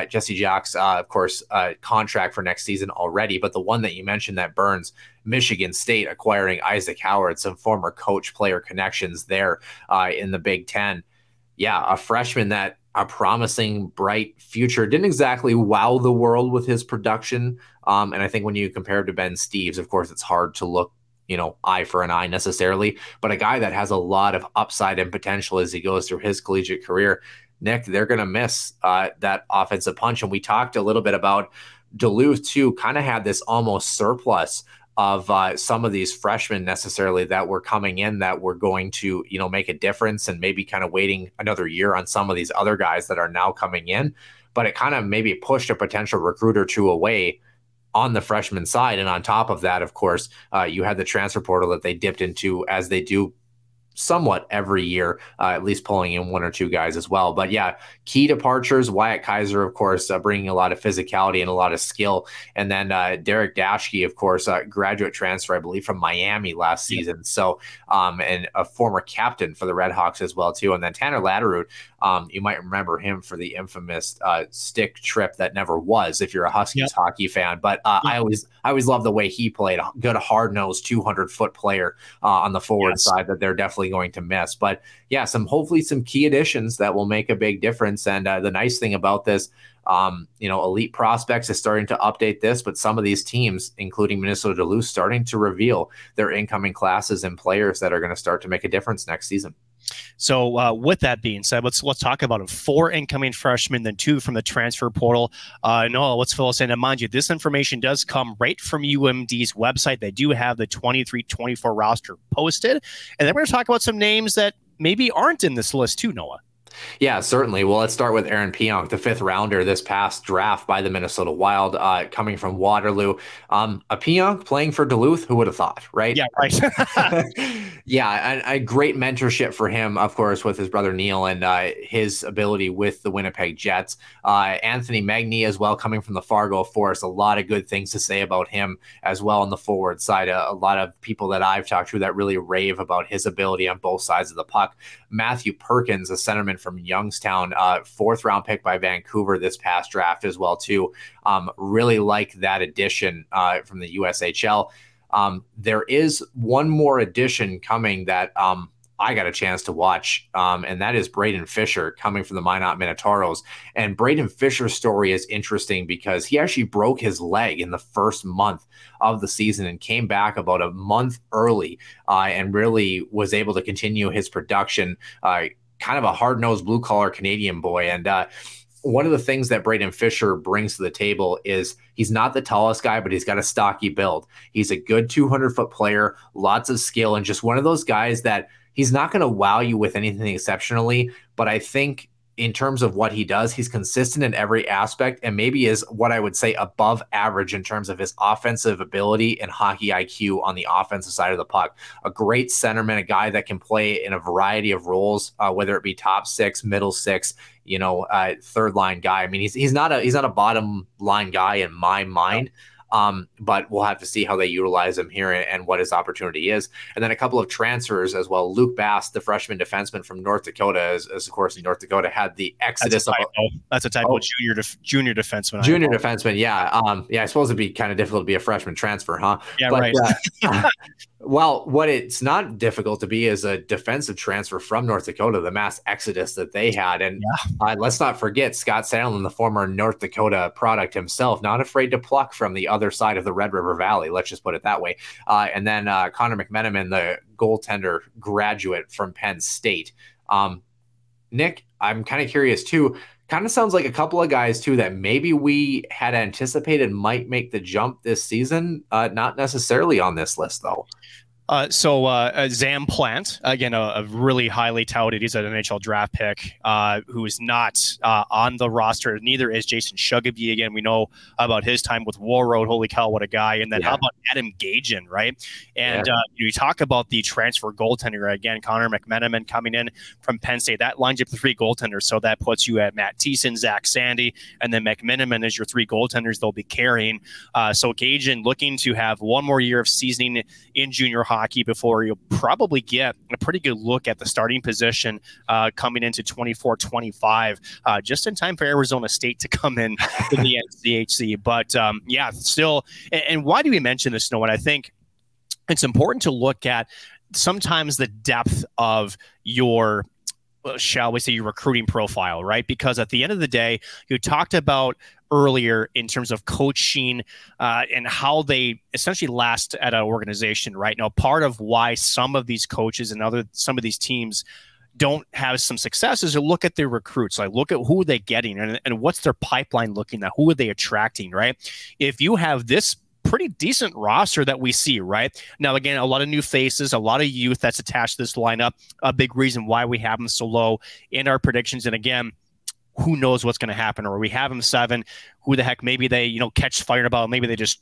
Jesse Jacques, of course, contract for next season already, but the one that you mentioned that burns, Michigan State acquiring Isaac Howard, some former coach-player connections there in the Big Ten. Yeah, a freshman that a promising, bright future. Didn't exactly wow the world with his production, and I think when you compare it to Ben Steeves, of course, it's hard to look eye for an eye necessarily, but a guy that has a lot of upside and potential as he goes through his collegiate career. Nick, they're going to miss that offensive punch. And we talked a little bit about Duluth too, kind of had this almost surplus of some of these freshmen necessarily that were coming in that were going to, make a difference and maybe kind of waiting another year on some of these other guys that are now coming in, but it kind of maybe pushed a potential recruit or two away on the freshman side. And on top of that, of course, you had the transfer portal that they dipped into as they do somewhat every year, at least pulling in one or two guys as well. But yeah, key departures, Wyatt Kaiser, of course, bringing a lot of physicality and a lot of skill. And then Derek Dashke, of course, graduate transfer, I believe, from Miami last season. So, and a former captain for the Redhawks as well, too. And then Tanner Latterroot, you might remember him for the infamous stick trip that never was, if you're a Huskies hockey fan. But I always love the way he played. Good, hard-nosed, 200-foot player on the forward side that they're definitely probably going to miss. But yeah, hopefully some key additions that will make a big difference. And the nice thing about this, Elite Prospects is starting to update this, but some of these teams, including Minnesota Duluth, starting to reveal their incoming classes and players that are going to start to make a difference next season. So with that being said, let's talk about them. 4 incoming freshmen, then 2 from the transfer portal. Noah, let's fill us in. And mind you, this information does come right from UMD's website. They do have the 23-24 roster posted. And then we're going to talk about some names that maybe aren't in this list too, Noah. Yeah, certainly. Well, let's start with Aaron Pionk, the 5th rounder this past draft by the Minnesota Wild, coming from Waterloo. A Pionk playing for Duluth, who would have thought, right? Yeah, right. Yeah, a great mentorship for him, of course, with his brother Neil and his ability with the Winnipeg Jets. Anthony Magny as well, coming from the Fargo Force. A lot of good things to say about him as well on the forward side. A lot of people that I've talked to that really rave about his ability on both sides of the puck. Matthew Perkins, a centerman from Youngstown, 4th round pick by Vancouver this past draft as well, too. Really like that addition from the USHL. There is one more addition coming that I got a chance to watch, and that is Braden Fisher, coming from the Minot Minotaurs. And Braden Fisher's story is interesting because he actually broke his leg in the first month of the season and came back about a month early and really was able to continue his production. Kind of a hard-nosed, blue-collar Canadian boy. And one of the things that Braden Fisher brings to the table is he's not the tallest guy, but he's got a stocky build. He's a good 200-foot player, lots of skill, and just one of those guys that he's not going to wow you with anything exceptionally, but I think in terms of what he does, he's consistent in every aspect and maybe is what I would say above average in terms of his offensive ability and hockey IQ on the offensive side of the puck. A great centerman, a guy that can play in a variety of roles, whether it be top six, middle six, third line guy. I mean, he's not a bottom line guy in my mind. But we'll have to see how they utilize him here and what his opportunity is. And then a couple of transfers as well. Luke Bass, the freshman defenseman from North Dakota, as of course, North Dakota had the exodus. That's a typo. Junior defenseman. Yeah. I suppose it'd be kind of difficult to be a freshman transfer, huh? Yeah, but, right. Well, what it's not difficult to be is a defensive transfer from North Dakota, the mass exodus that they had. And let's not forget Scott Sandelin, the former North Dakota product himself, not afraid to pluck from the other side of the Red River Valley. Let's just put it that way. And then Connor McMenamin, the goaltender graduate from Penn State. Nick, I'm kind of curious too. Kind of sounds like a couple of guys, too, that maybe we had anticipated might make the jump this season. Not necessarily on this list, though. Zam Plant, again, a really highly touted, he's an NHL draft pick who is not on the roster. Neither is Jason Shugabee. Again, we know about his time with War Road. Holy cow, what a guy. And then how about Adam Gajan, right? And you talk about the transfer goaltender. Again, Connor McMenamin coming in from Penn State. That lines up the 3 goaltenders. So that puts you at Matt Thiessen, Zach Sandy, and then McMenamin is your 3 goaltenders they'll be carrying. So Gajan looking to have one more year of seasoning in junior hockey before you'll probably get a pretty good look at the starting position coming into 24-25, just in time for Arizona State to come in to the NCHC. But and why do we mention this, Noah? I think it's important to look at sometimes the depth of your, shall we say, your recruiting profile, right? Because at the end of the day, you talked about earlier in terms of coaching and how they essentially last at an organization right now. Part of why some of these coaches and some of these teams don't have some successes to look at their recruits. Like, look at who they're getting and what's their pipeline looking at. Who are they attracting, right? If you have this pretty decent roster that we see right now. Again, a lot of new faces, a lot of youth that's attached to this lineup, a big reason why we have them so low in our predictions. And again, who knows what's going to happen, or we have them 7, who the heck, maybe they, catch fire about, maybe they just,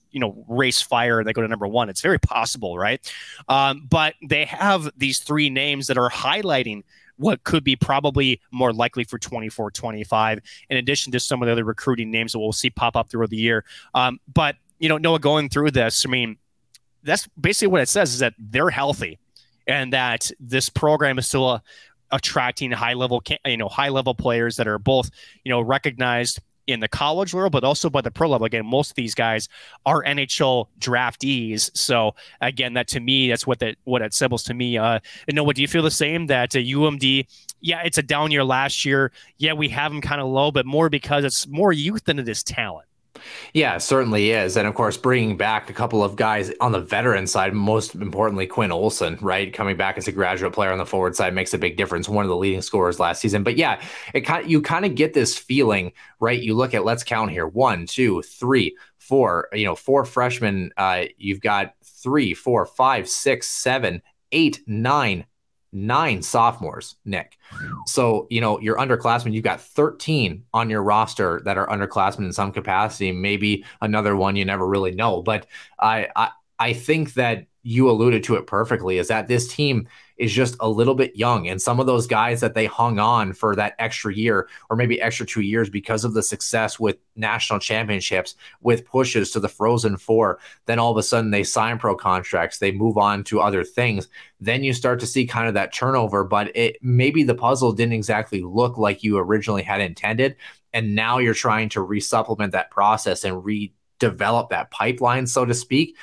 race fire and they go to number 1. It's very possible. Right. But they have these 3 names that are highlighting what could be probably more likely for 24-25, in addition to some of the other recruiting names that we'll see pop up throughout the year. But Noah, going through this, I mean, that's basically what it says, is that they're healthy and that this program is still attracting high level players that are both, recognized in the college world, but also by the pro level. Again, most of these guys are NHL draftees. So again, that to me, that's what it symbols to me. And Noah, do you feel the same that UMD? Yeah, it's a down year last year. Yeah, we have them kind of low, but more because it's more youth than it is talent. Yeah, it certainly is. And of course, bringing back a couple of guys on the veteran side, most importantly, Quinn Olson, right? Coming back as a graduate player on the forward side makes a big difference. One of the leading scorers last season. But yeah, you kind of get this feeling, right? You look at, let's count here. 1, 2, 3, 4, four freshmen. You've got 3, 4, 5, 6, 7, 8, 9 sophomores, Nick. So, your underclassmen, you've got 13 on your roster that are underclassmen in some capacity, maybe another one you never really know. But I think that you alluded to it perfectly, is that this team is just a little bit young. And some of those guys that they hung on for that extra year or maybe extra 2 years because of the success with national championships, with pushes to the Frozen Four, then all of a sudden they sign pro contracts, they move on to other things. Then you start to see kind of that turnover, but maybe the puzzle didn't exactly look like you originally had intended. And now you're trying to resupplement that process and redevelop that pipeline, so to speak.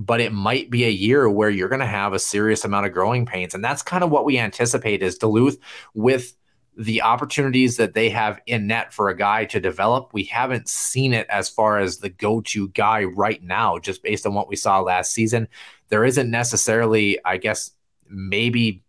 But it might be a year where you're going to have a serious amount of growing pains. And that's kind of what we anticipate is Duluth with the opportunities that they have in net for a guy to develop. We haven't seen it as far as the go-to guy right now, just based on what we saw last season. There isn't necessarily, I guess, maybe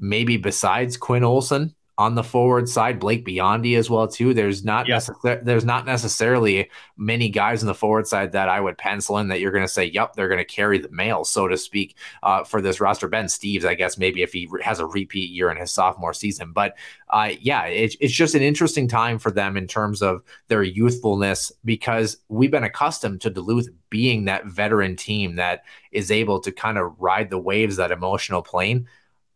besides Quinn Olson on the forward side, Blake Biondi as well too. There's not necessarily many guys on the forward side that I would pencil in that you're going to say, yep, they're going to carry the mail, so to speak, for this roster. Ben Steeves, I guess, maybe if he has a repeat year in his sophomore season. But it's just an interesting time for them in terms of their youthfulness, because we've been accustomed to Duluth being that veteran team that is able to kind of ride the waves, that emotional plane.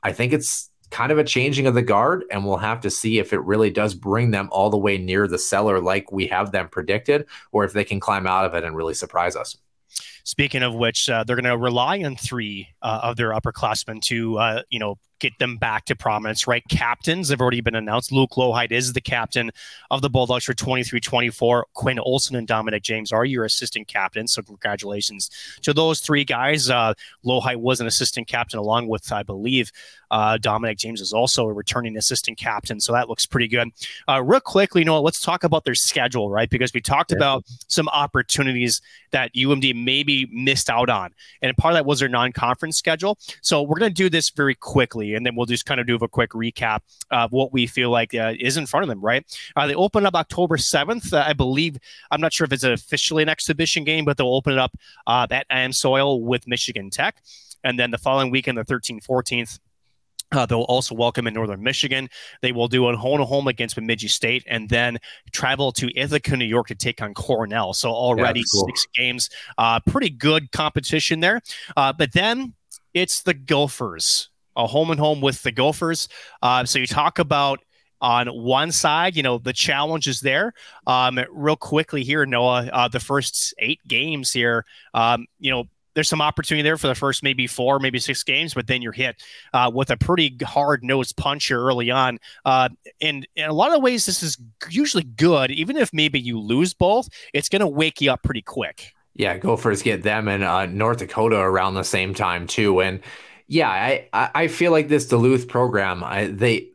I think it's kind of a changing of the guard, and we'll have to see if it really does bring them all the way near the cellar like we have them predicted, or if they can climb out of it and really surprise us. Speaking of which, they're going to rely on three of their upperclassmen to, get them back to prominence, right? Captains have already been announced. Luke Lohide is the captain of the Bulldogs for 23-24. Quinn Olson and Dominic James are your assistant captains, so congratulations to those three guys. Lohide was an assistant captain along with, I believe, Dominic James is also a returning assistant captain, so that looks pretty good. Real quickly, let's talk about their schedule, right? Because we talked about some opportunities that UMD maybe missed out on, and part of that was their non-conference schedule. So we're going to do this very quickly, and then we'll just kind of do a quick recap of what we feel like is in front of them, right? They open up October 7th. I believe, I'm not sure if it's officially an exhibition game, but they'll open it up at IM Soil with Michigan Tech. And then the following weekend, the 13th, 14th, they'll also welcome in Northern Michigan. They will do a home-to-home against Bemidji State and then travel to Ithaca, New York to take on Cornell. So already cool. 6 games, pretty good competition there. But then it's the Gophers. A home and home with the Gophers. So you talk about on one side, the challenge is there. Real quickly here, Noah, the first 8 games here, there's some opportunity there for the first maybe 4, maybe 6 games, but then you're hit with a pretty hard-nosed puncher early on. And in a lot of ways, this is usually good. Even if maybe you lose both, it's going to wake you up pretty quick. Yeah, Gophers get them and North Dakota around the same time too. And yeah, I feel like this Duluth program, they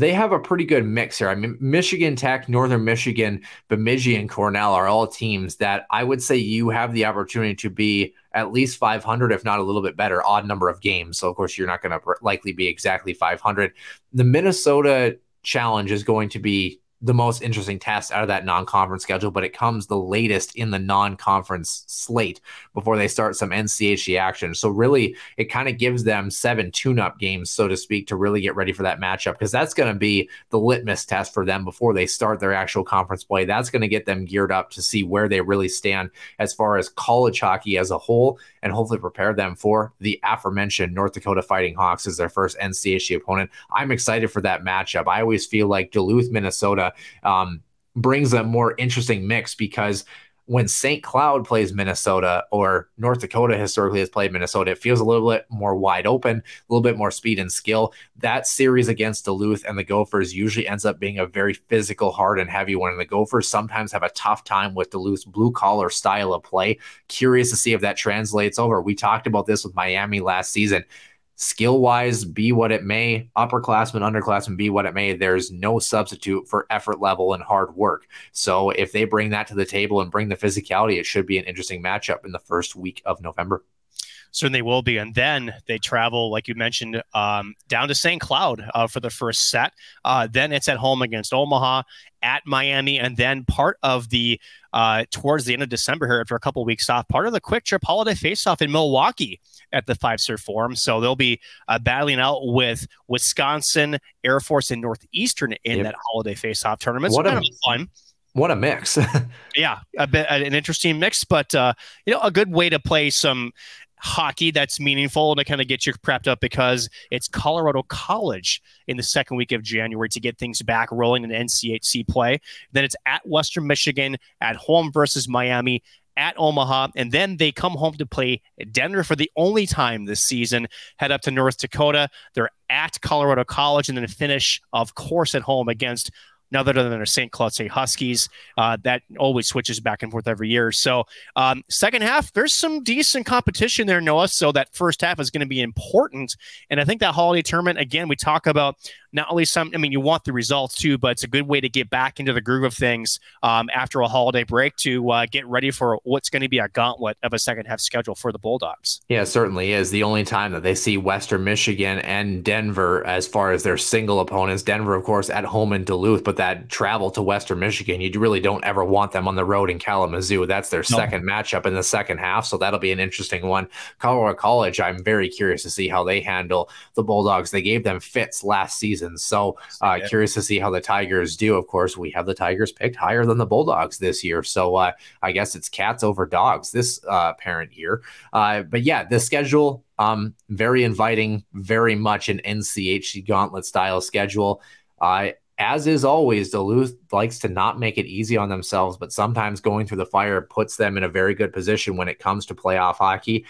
have a pretty good mix here. I mean, Michigan Tech, Northern Michigan, Bemidji, and Cornell are all teams that I would say you have the opportunity to be at least 500, if not a little bit better, odd number of games. So, of course, you're not going to likely be exactly 500. The Minnesota challenge is going to be the most interesting test out of that non-conference schedule, but it comes the latest in the non-conference slate before they start some NCHC action. So really, it kind of gives them 7 tune-up games, so to speak, to really get ready for that matchup, because that's going to be the litmus test for them before they start their actual conference play. That's going to get them geared up to see where they really stand as far as college hockey as a whole, and hopefully prepare them for the aforementioned North Dakota Fighting Hawks as their first NCHC opponent. I'm excited for that matchup. I always feel like Duluth, Minnesota, brings a more interesting mix, because when St. Cloud plays Minnesota, or North Dakota historically has played Minnesota, it feels a little bit more wide open, a little bit more speed and skill. That series against Duluth and the Gophers usually ends up being a very physical, hard, and heavy one. And the Gophers sometimes have a tough time with Duluth's blue-collar style of play. Curious to see if that translates over. We talked about this with Miami last season. Skill-wise, be what it may, upperclassmen, underclassmen, be what it may, there's no substitute for effort level and hard work. So if they bring that to the table and bring the physicality, it should be an interesting matchup in the first week of November. Certainly will be. And then they travel, like you mentioned, down to St. Cloud for the first set. Then it's at home against Omaha, at Miami, and then part of the towards the end of December here, after a couple of weeks off, part of the quick trip holiday faceoff in Milwaukee at the Five Star Forum. So they'll be battling out with Wisconsin, Air Force, and Northeastern in that holiday faceoff tournament. So that'll be fun. What a mix. Yeah, a bit, an interesting mix, but a good way to play some hockey that's meaningful and to kind of get you prepped up, because it's Colorado College in the second week of January to get things back rolling in NCHC play. Then it's at Western Michigan, at home versus Miami, at Omaha, and then they come home to play Denver for the only time this season, head up to North Dakota. They're at Colorado College, and then finish, of course, at home against none other than our St. Cloud State Huskies. That always switches back and forth every year. So second half, there's some decent competition there, Noah. So that first half is going to be important. And I think that holiday tournament, again, we talk about not only you want the results too, but it's a good way to get back into the groove of things after a holiday break to get ready for what's going to be a gauntlet of a second half schedule for the Bulldogs. Yeah, it certainly is. The only time that they see Western Michigan and Denver as far as their single opponents. Denver, of course, at home in Duluth, but that travel to Western Michigan, you really don't ever want them on the road in Kalamazoo. That's their second matchup in the second half, so that'll be an interesting one. Colorado College, I'm very curious to see how they handle the Bulldogs. They gave them fits last season, so curious to see how the Tigers do. Of course, we have the Tigers picked higher than the Bulldogs this year, so I guess it's cats over dogs this parent year. But yeah, the schedule, very inviting, very much an NCHC gauntlet-style schedule. As is always, Duluth likes to not make it easy on themselves, but sometimes going through the fire puts them in a very good position when it comes to playoff hockey.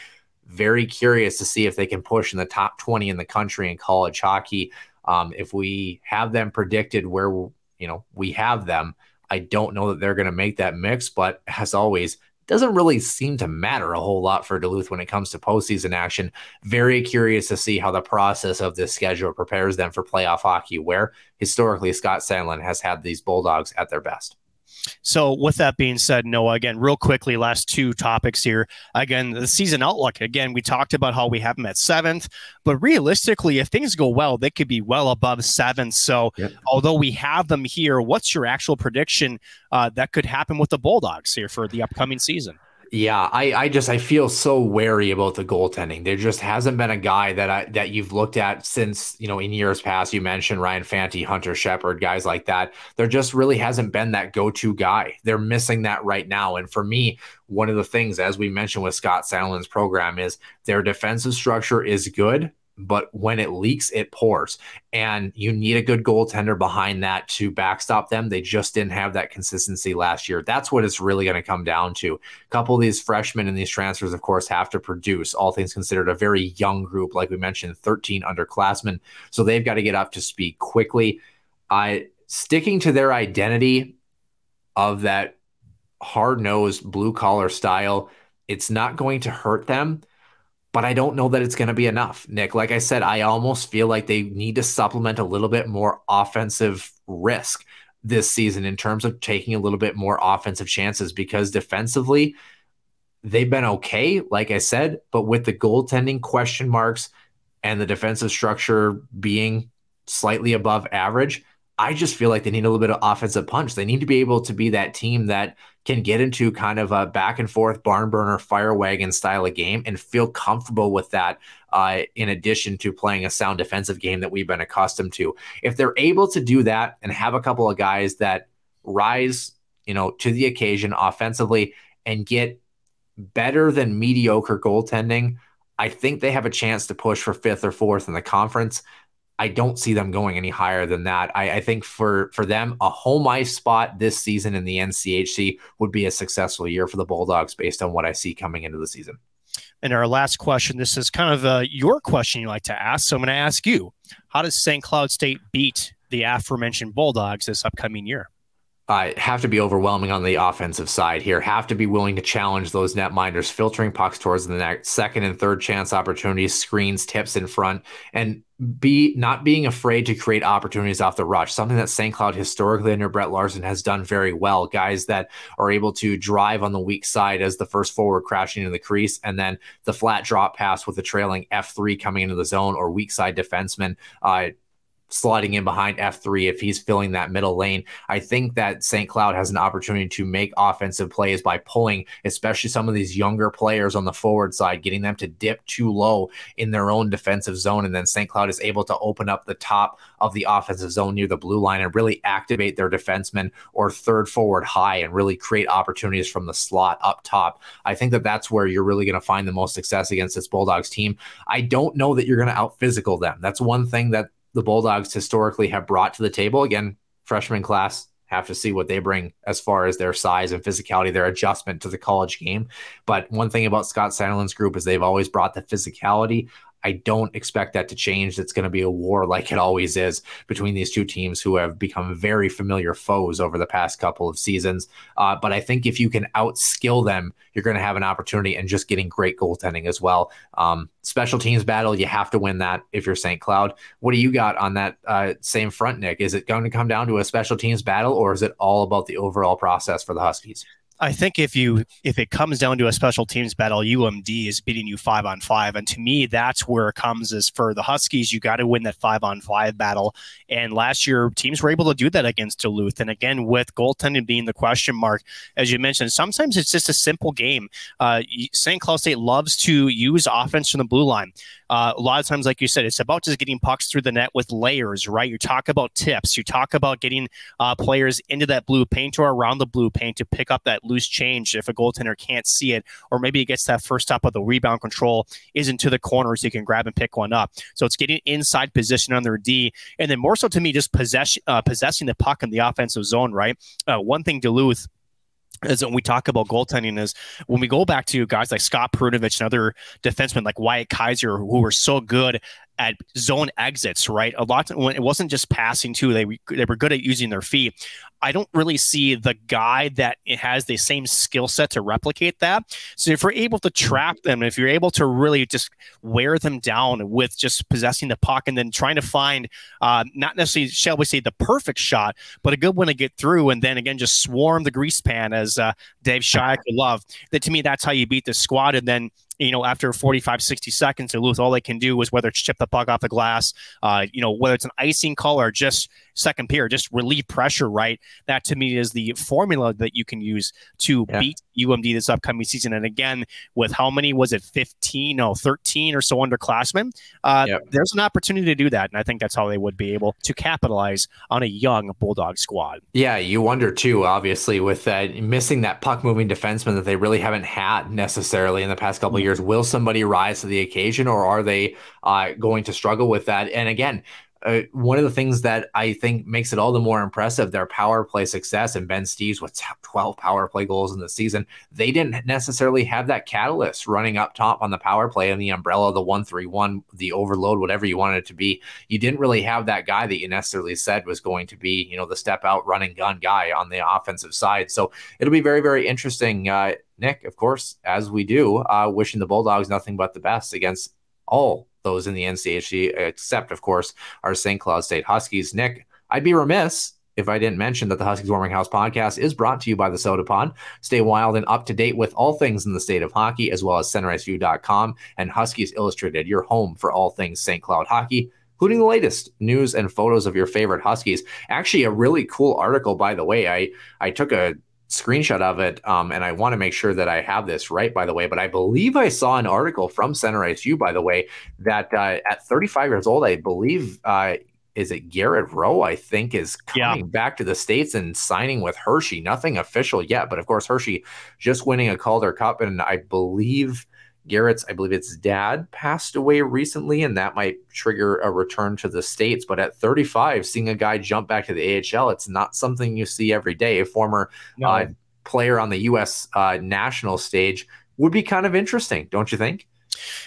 Very curious to see if they can push in the top 20 in the country in college hockey. If we have them predicted where we have them, I don't know that they're going to make that mix, but as always, doesn't really seem to matter a whole lot for Duluth when it comes to postseason action. Very curious to see how the process of this schedule prepares them for playoff hockey, where historically Scott Sandelin has had these Bulldogs at their best. So with that being said, Noah, again, real quickly, last two topics here. Again, the season outlook. Again, we talked about how we have them at 7th, but realistically, if things go well, they could be well above 7th. So although we have them here, what's your actual prediction that could happen with the Bulldogs here for the upcoming season? Yeah, I feel so wary about the goaltending. There just hasn't been a guy that you've looked at since, in years past. You mentioned Ryan Fanti, Hunter Shepard, guys like that. There just really hasn't been that go-to guy. They're missing that right now. And for me, one of the things, as we mentioned with Scott Sandelin's program, is their defensive structure is good, but when it leaks, it pours. And you need a good goaltender behind that to backstop them. They just didn't have that consistency last year. That's what it's really going to come down to. A couple of these freshmen and these transfers, of course, have to produce. All things considered, a very young group, like we mentioned, 13 underclassmen. So they've got to get up to speed quickly. Sticking to their identity of that hard-nosed, blue-collar style, it's not going to hurt them. But I don't know that it's going to be enough, Nick. Like I said, I almost feel like they need to supplement a little bit more offensive risk this season in terms of taking a little bit more offensive chances, because defensively, they've been okay, like I said, but with the goaltending question marks and the defensive structure being slightly above average, I just feel like they need a little bit of offensive punch. They need to be able to be that team that can get into kind of a back and forth barn burner fire wagon style of game and feel comfortable with that, in addition to playing a sound defensive game that we've been accustomed to. If they're able to do that and have a couple of guys that rise, to the occasion offensively and get better than mediocre goaltending, I think they have a chance to push for 5th or 4th in the conference. I don't see them going any higher than that. I think for them, a home ice spot this season in the NCHC would be a successful year for the Bulldogs based on what I see coming into the season. And our last question, this is kind of your question you like to ask. So I'm going to ask you, how does St. Cloud State beat the aforementioned Bulldogs this upcoming year? Have to be overwhelming on the offensive side here. Have to be willing to challenge those netminders, filtering pucks towards the net, second and third chance opportunities, screens, tips in front, and not being afraid to create opportunities off the rush, something that St. Cloud historically under Brett Larson has done very well. Guys that are able to drive on the weak side as the first forward crashing into the crease, and then the flat drop pass with the trailing F3 coming into the zone, or weak side defenseman sliding in behind F3 if he's filling that middle lane. I think that St. Cloud has an opportunity to make offensive plays by pulling, especially some of these younger players on the forward side, getting them to dip too low in their own defensive zone. And then St. Cloud is able to open up the top of the offensive zone near the blue line and really activate their defensemen or third forward high and really create opportunities from the slot up top. I think that that's where you're really going to find the most success against this Bulldogs team. I don't know that you're going to out physical them. That's one thing that the Bulldogs historically have brought to the table. Again, freshman class, have to see what they bring as far as their size and physicality, their adjustment to the college game. But one thing about Scott Sandelin's group is they've always brought the physicality. I don't expect that to change. It's going to be a war like it always is between these two teams who have become very familiar foes over the past couple of seasons. But I think if you can outskill them, you're going to have an opportunity, and just getting great goaltending as well. Special teams battle, you have to win that if you're St. Cloud. What do you got on that same front, Nick? Is it going to come down to a special teams battle, or is it all about the overall process for the Huskies? I think if it comes down to a special teams battle, UMD is beating you 5-on-5. And to me, that's where it comes is for the Huskies. You got to win that 5-on-5 battle. And last year, teams were able to do that against Duluth. And again, with goaltending being the question mark, as you mentioned, sometimes it's just a simple game. St. Cloud State loves to use offense from the blue line. A lot of times, like you said, it's about just getting pucks through the net with layers, right? You talk about tips. You talk about getting players into that blue paint or around the blue paint to pick up that loose change if a goaltender can't see it, or maybe he gets that first stop, but the rebound control isn't to the corners, so you can grab and pick one up. So it's getting inside position on their D, and then more so to me, just possessing the puck in the offensive zone, right? One thing Duluth is when we talk about goaltending is when we go back to guys like Scott Perunovich and other defensemen like Wyatt Kaiser, who were so good at zone exits, right? A lot when it wasn't just passing too, they were good at using their feet. I don't really see the guy that has the same skill set to replicate that. So if we're able to trap them, if you're able to really just wear them down with just possessing the puck and then trying to find not necessarily, shall we say, the perfect shot, but a good one to get through, and then again just swarm the grease pan, as Dave Shyack would love. That to me, that's how you beat the squad. And then after 45, 60 seconds, Duluth, all they can do is whether it's chip the puck off the glass, whether it's an icing call or just second pair, just relieve pressure, right? That to me is the formula that you can use to beat UMD this upcoming season. And again, with how many, was it 13 or so underclassmen? There's an opportunity to do that. And I think that's how they would be able to capitalize on a young Bulldog squad. Yeah, you wonder too, obviously, with missing that puck-moving defenseman that they really haven't had necessarily in the past couple of years. Will somebody rise to the occasion, or are they going to struggle with that? And again, one of the things that I think makes it all the more impressive, their power play success, and Ben Steeves with 12 power play goals in the season, they didn't necessarily have that catalyst running up top on the power play and the umbrella, the 1-3-1, the overload, whatever you wanted it to be. You didn't really have that guy that you necessarily said was going to be, the step out running gun guy on the offensive side. So it'll be very, very interesting. Nick, of course, as we do, wishing the Bulldogs nothing but the best against all those in the NCHC, except, of course, our St. Cloud State Huskies. Nick, I'd be remiss if I didn't mention that the Huskies Warming House podcast is brought to you by the Soda Pond. Stay wild and up to date with all things in the state of hockey, as well as centericeview.com and Huskies Illustrated, your home for all things St. Cloud hockey, including the latest news and photos of your favorite Huskies. Actually, a really cool article, by the way. I took a screenshot of it, and I want to make sure that I have this right, by the way, but I believe I saw an article from Center ISU, by the way, that at 35 years old, I believe, is it Garrett Rowe, I think, is coming back to the States and signing with Hershey. Nothing official yet, but of course, Hershey just winning a Calder Cup, and I believe Garrett's, I believe it's dad, passed away recently, and that might trigger a return to the States. But at 35, seeing a guy jump back to the AHL, it's not something you see every day. A former player on the U.S. National stage would be kind of interesting, don't you think?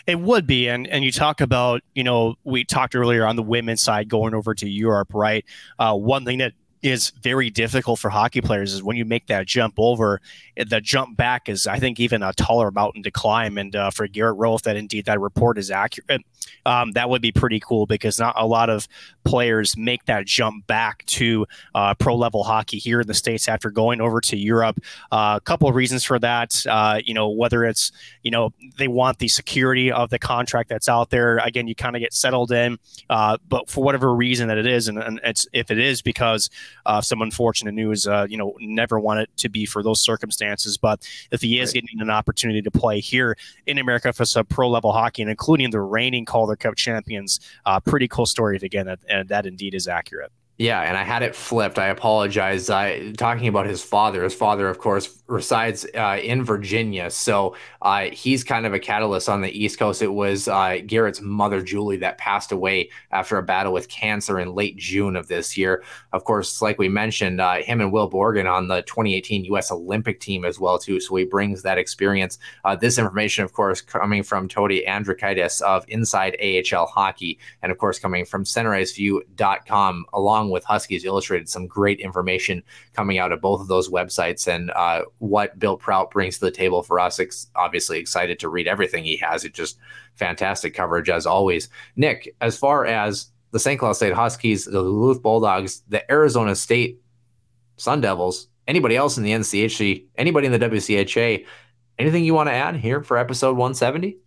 It would be. And you talk about, you know, we talked earlier on the women's side going over to Europe, right? One thing that is very difficult for hockey players is when you make that jump over, the jump back is, I think, even a taller mountain to climb. And for Garrett Rowe, if that indeed that report is accurate, that would be pretty cool, because not a lot of players make that jump back to pro level hockey here in the States after going over to Europe. A couple of reasons for that, you know, whether it's, you know, they want the security of the contract that's out there. Again, you kind of get settled in, but for whatever reason that it is, and it's if it is because some unfortunate news, you know, never want it to be for those circumstances. But if he is getting an opportunity to play here in America for some pro level hockey, and including the reigning Calder Cup champions, pretty cool story. Again, that indeed is accurate. Yeah, and I had it flipped. I apologize. Talking about his father. His father, of course, resides in Virginia, so he's kind of a catalyst on the East Coast. It was Garrett's mother, Julie, that passed away after a battle with cancer in late June of this year. Of course, like we mentioned, him and Will Borgen on the 2018 U.S. Olympic team as well, too, so he brings that experience. This information, of course, coming from Todi Andrikaitis of Inside AHL Hockey, and, of course, coming from centericeview.com, along with Huskies Illustrated. Some great information coming out of both of those websites, and what Bill Prout brings to the table for us. Obviously excited to read everything he has. It's just fantastic coverage as always. Nick, as far as the St. Cloud State Huskies, the Duluth Bulldogs, the Arizona State Sun Devils, anybody else in the NCHC, anybody in the WCHA, anything you want to add here for episode 170?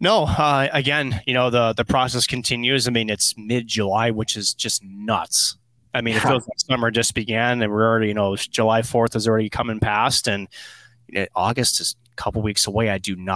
No, again, you know, the process continues. I mean, it's mid-July, which is just nuts. I mean, it feels like summer just began, and we're already, you know, July 4th is already coming past, and you know, August is a couple weeks away. I can't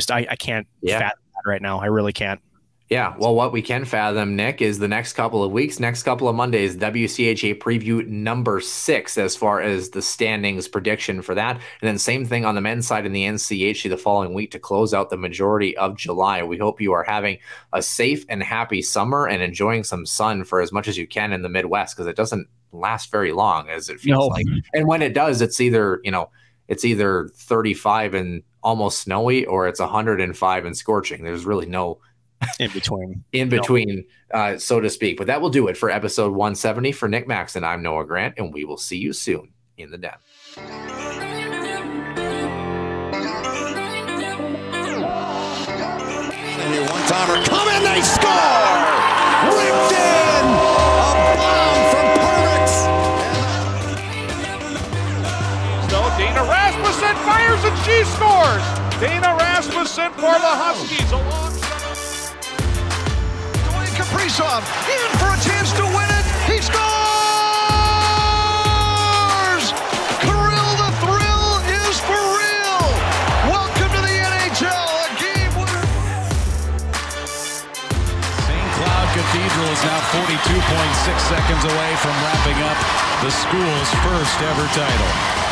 fathom that right now. I really can't. Yeah, well, what we can fathom, Nick, is the next couple of weeks, next couple of Mondays, WCHA preview number 6 as far as the standings prediction for that. And then same thing on the men's side in the NCHC the following week to close out the majority of July. We hope you are having a safe and happy summer and enjoying some sun for as much as you can in the Midwest, because it doesn't last very long, as it feels like. And when it does, it's either, you know, it's either 35 and almost snowy, or it's 105 and scorching. There's really no in between, so to speak. But that will do it for episode 170. For Nick Max, and I'm Noah Grant, and we will see you soon in the den. One-timer, come in, they score! Ripped in! A bomb from Parks! So Dana Rasmussen fires, and she scores! Dana Rasmussen for the Huskies. Kaprizov in for a chance to win it. He scores! Kirill, the thrill is for real. Welcome to the NHL, a game winner. St. Cloud Cathedral is now 42.6 seconds away from wrapping up the school's first ever title.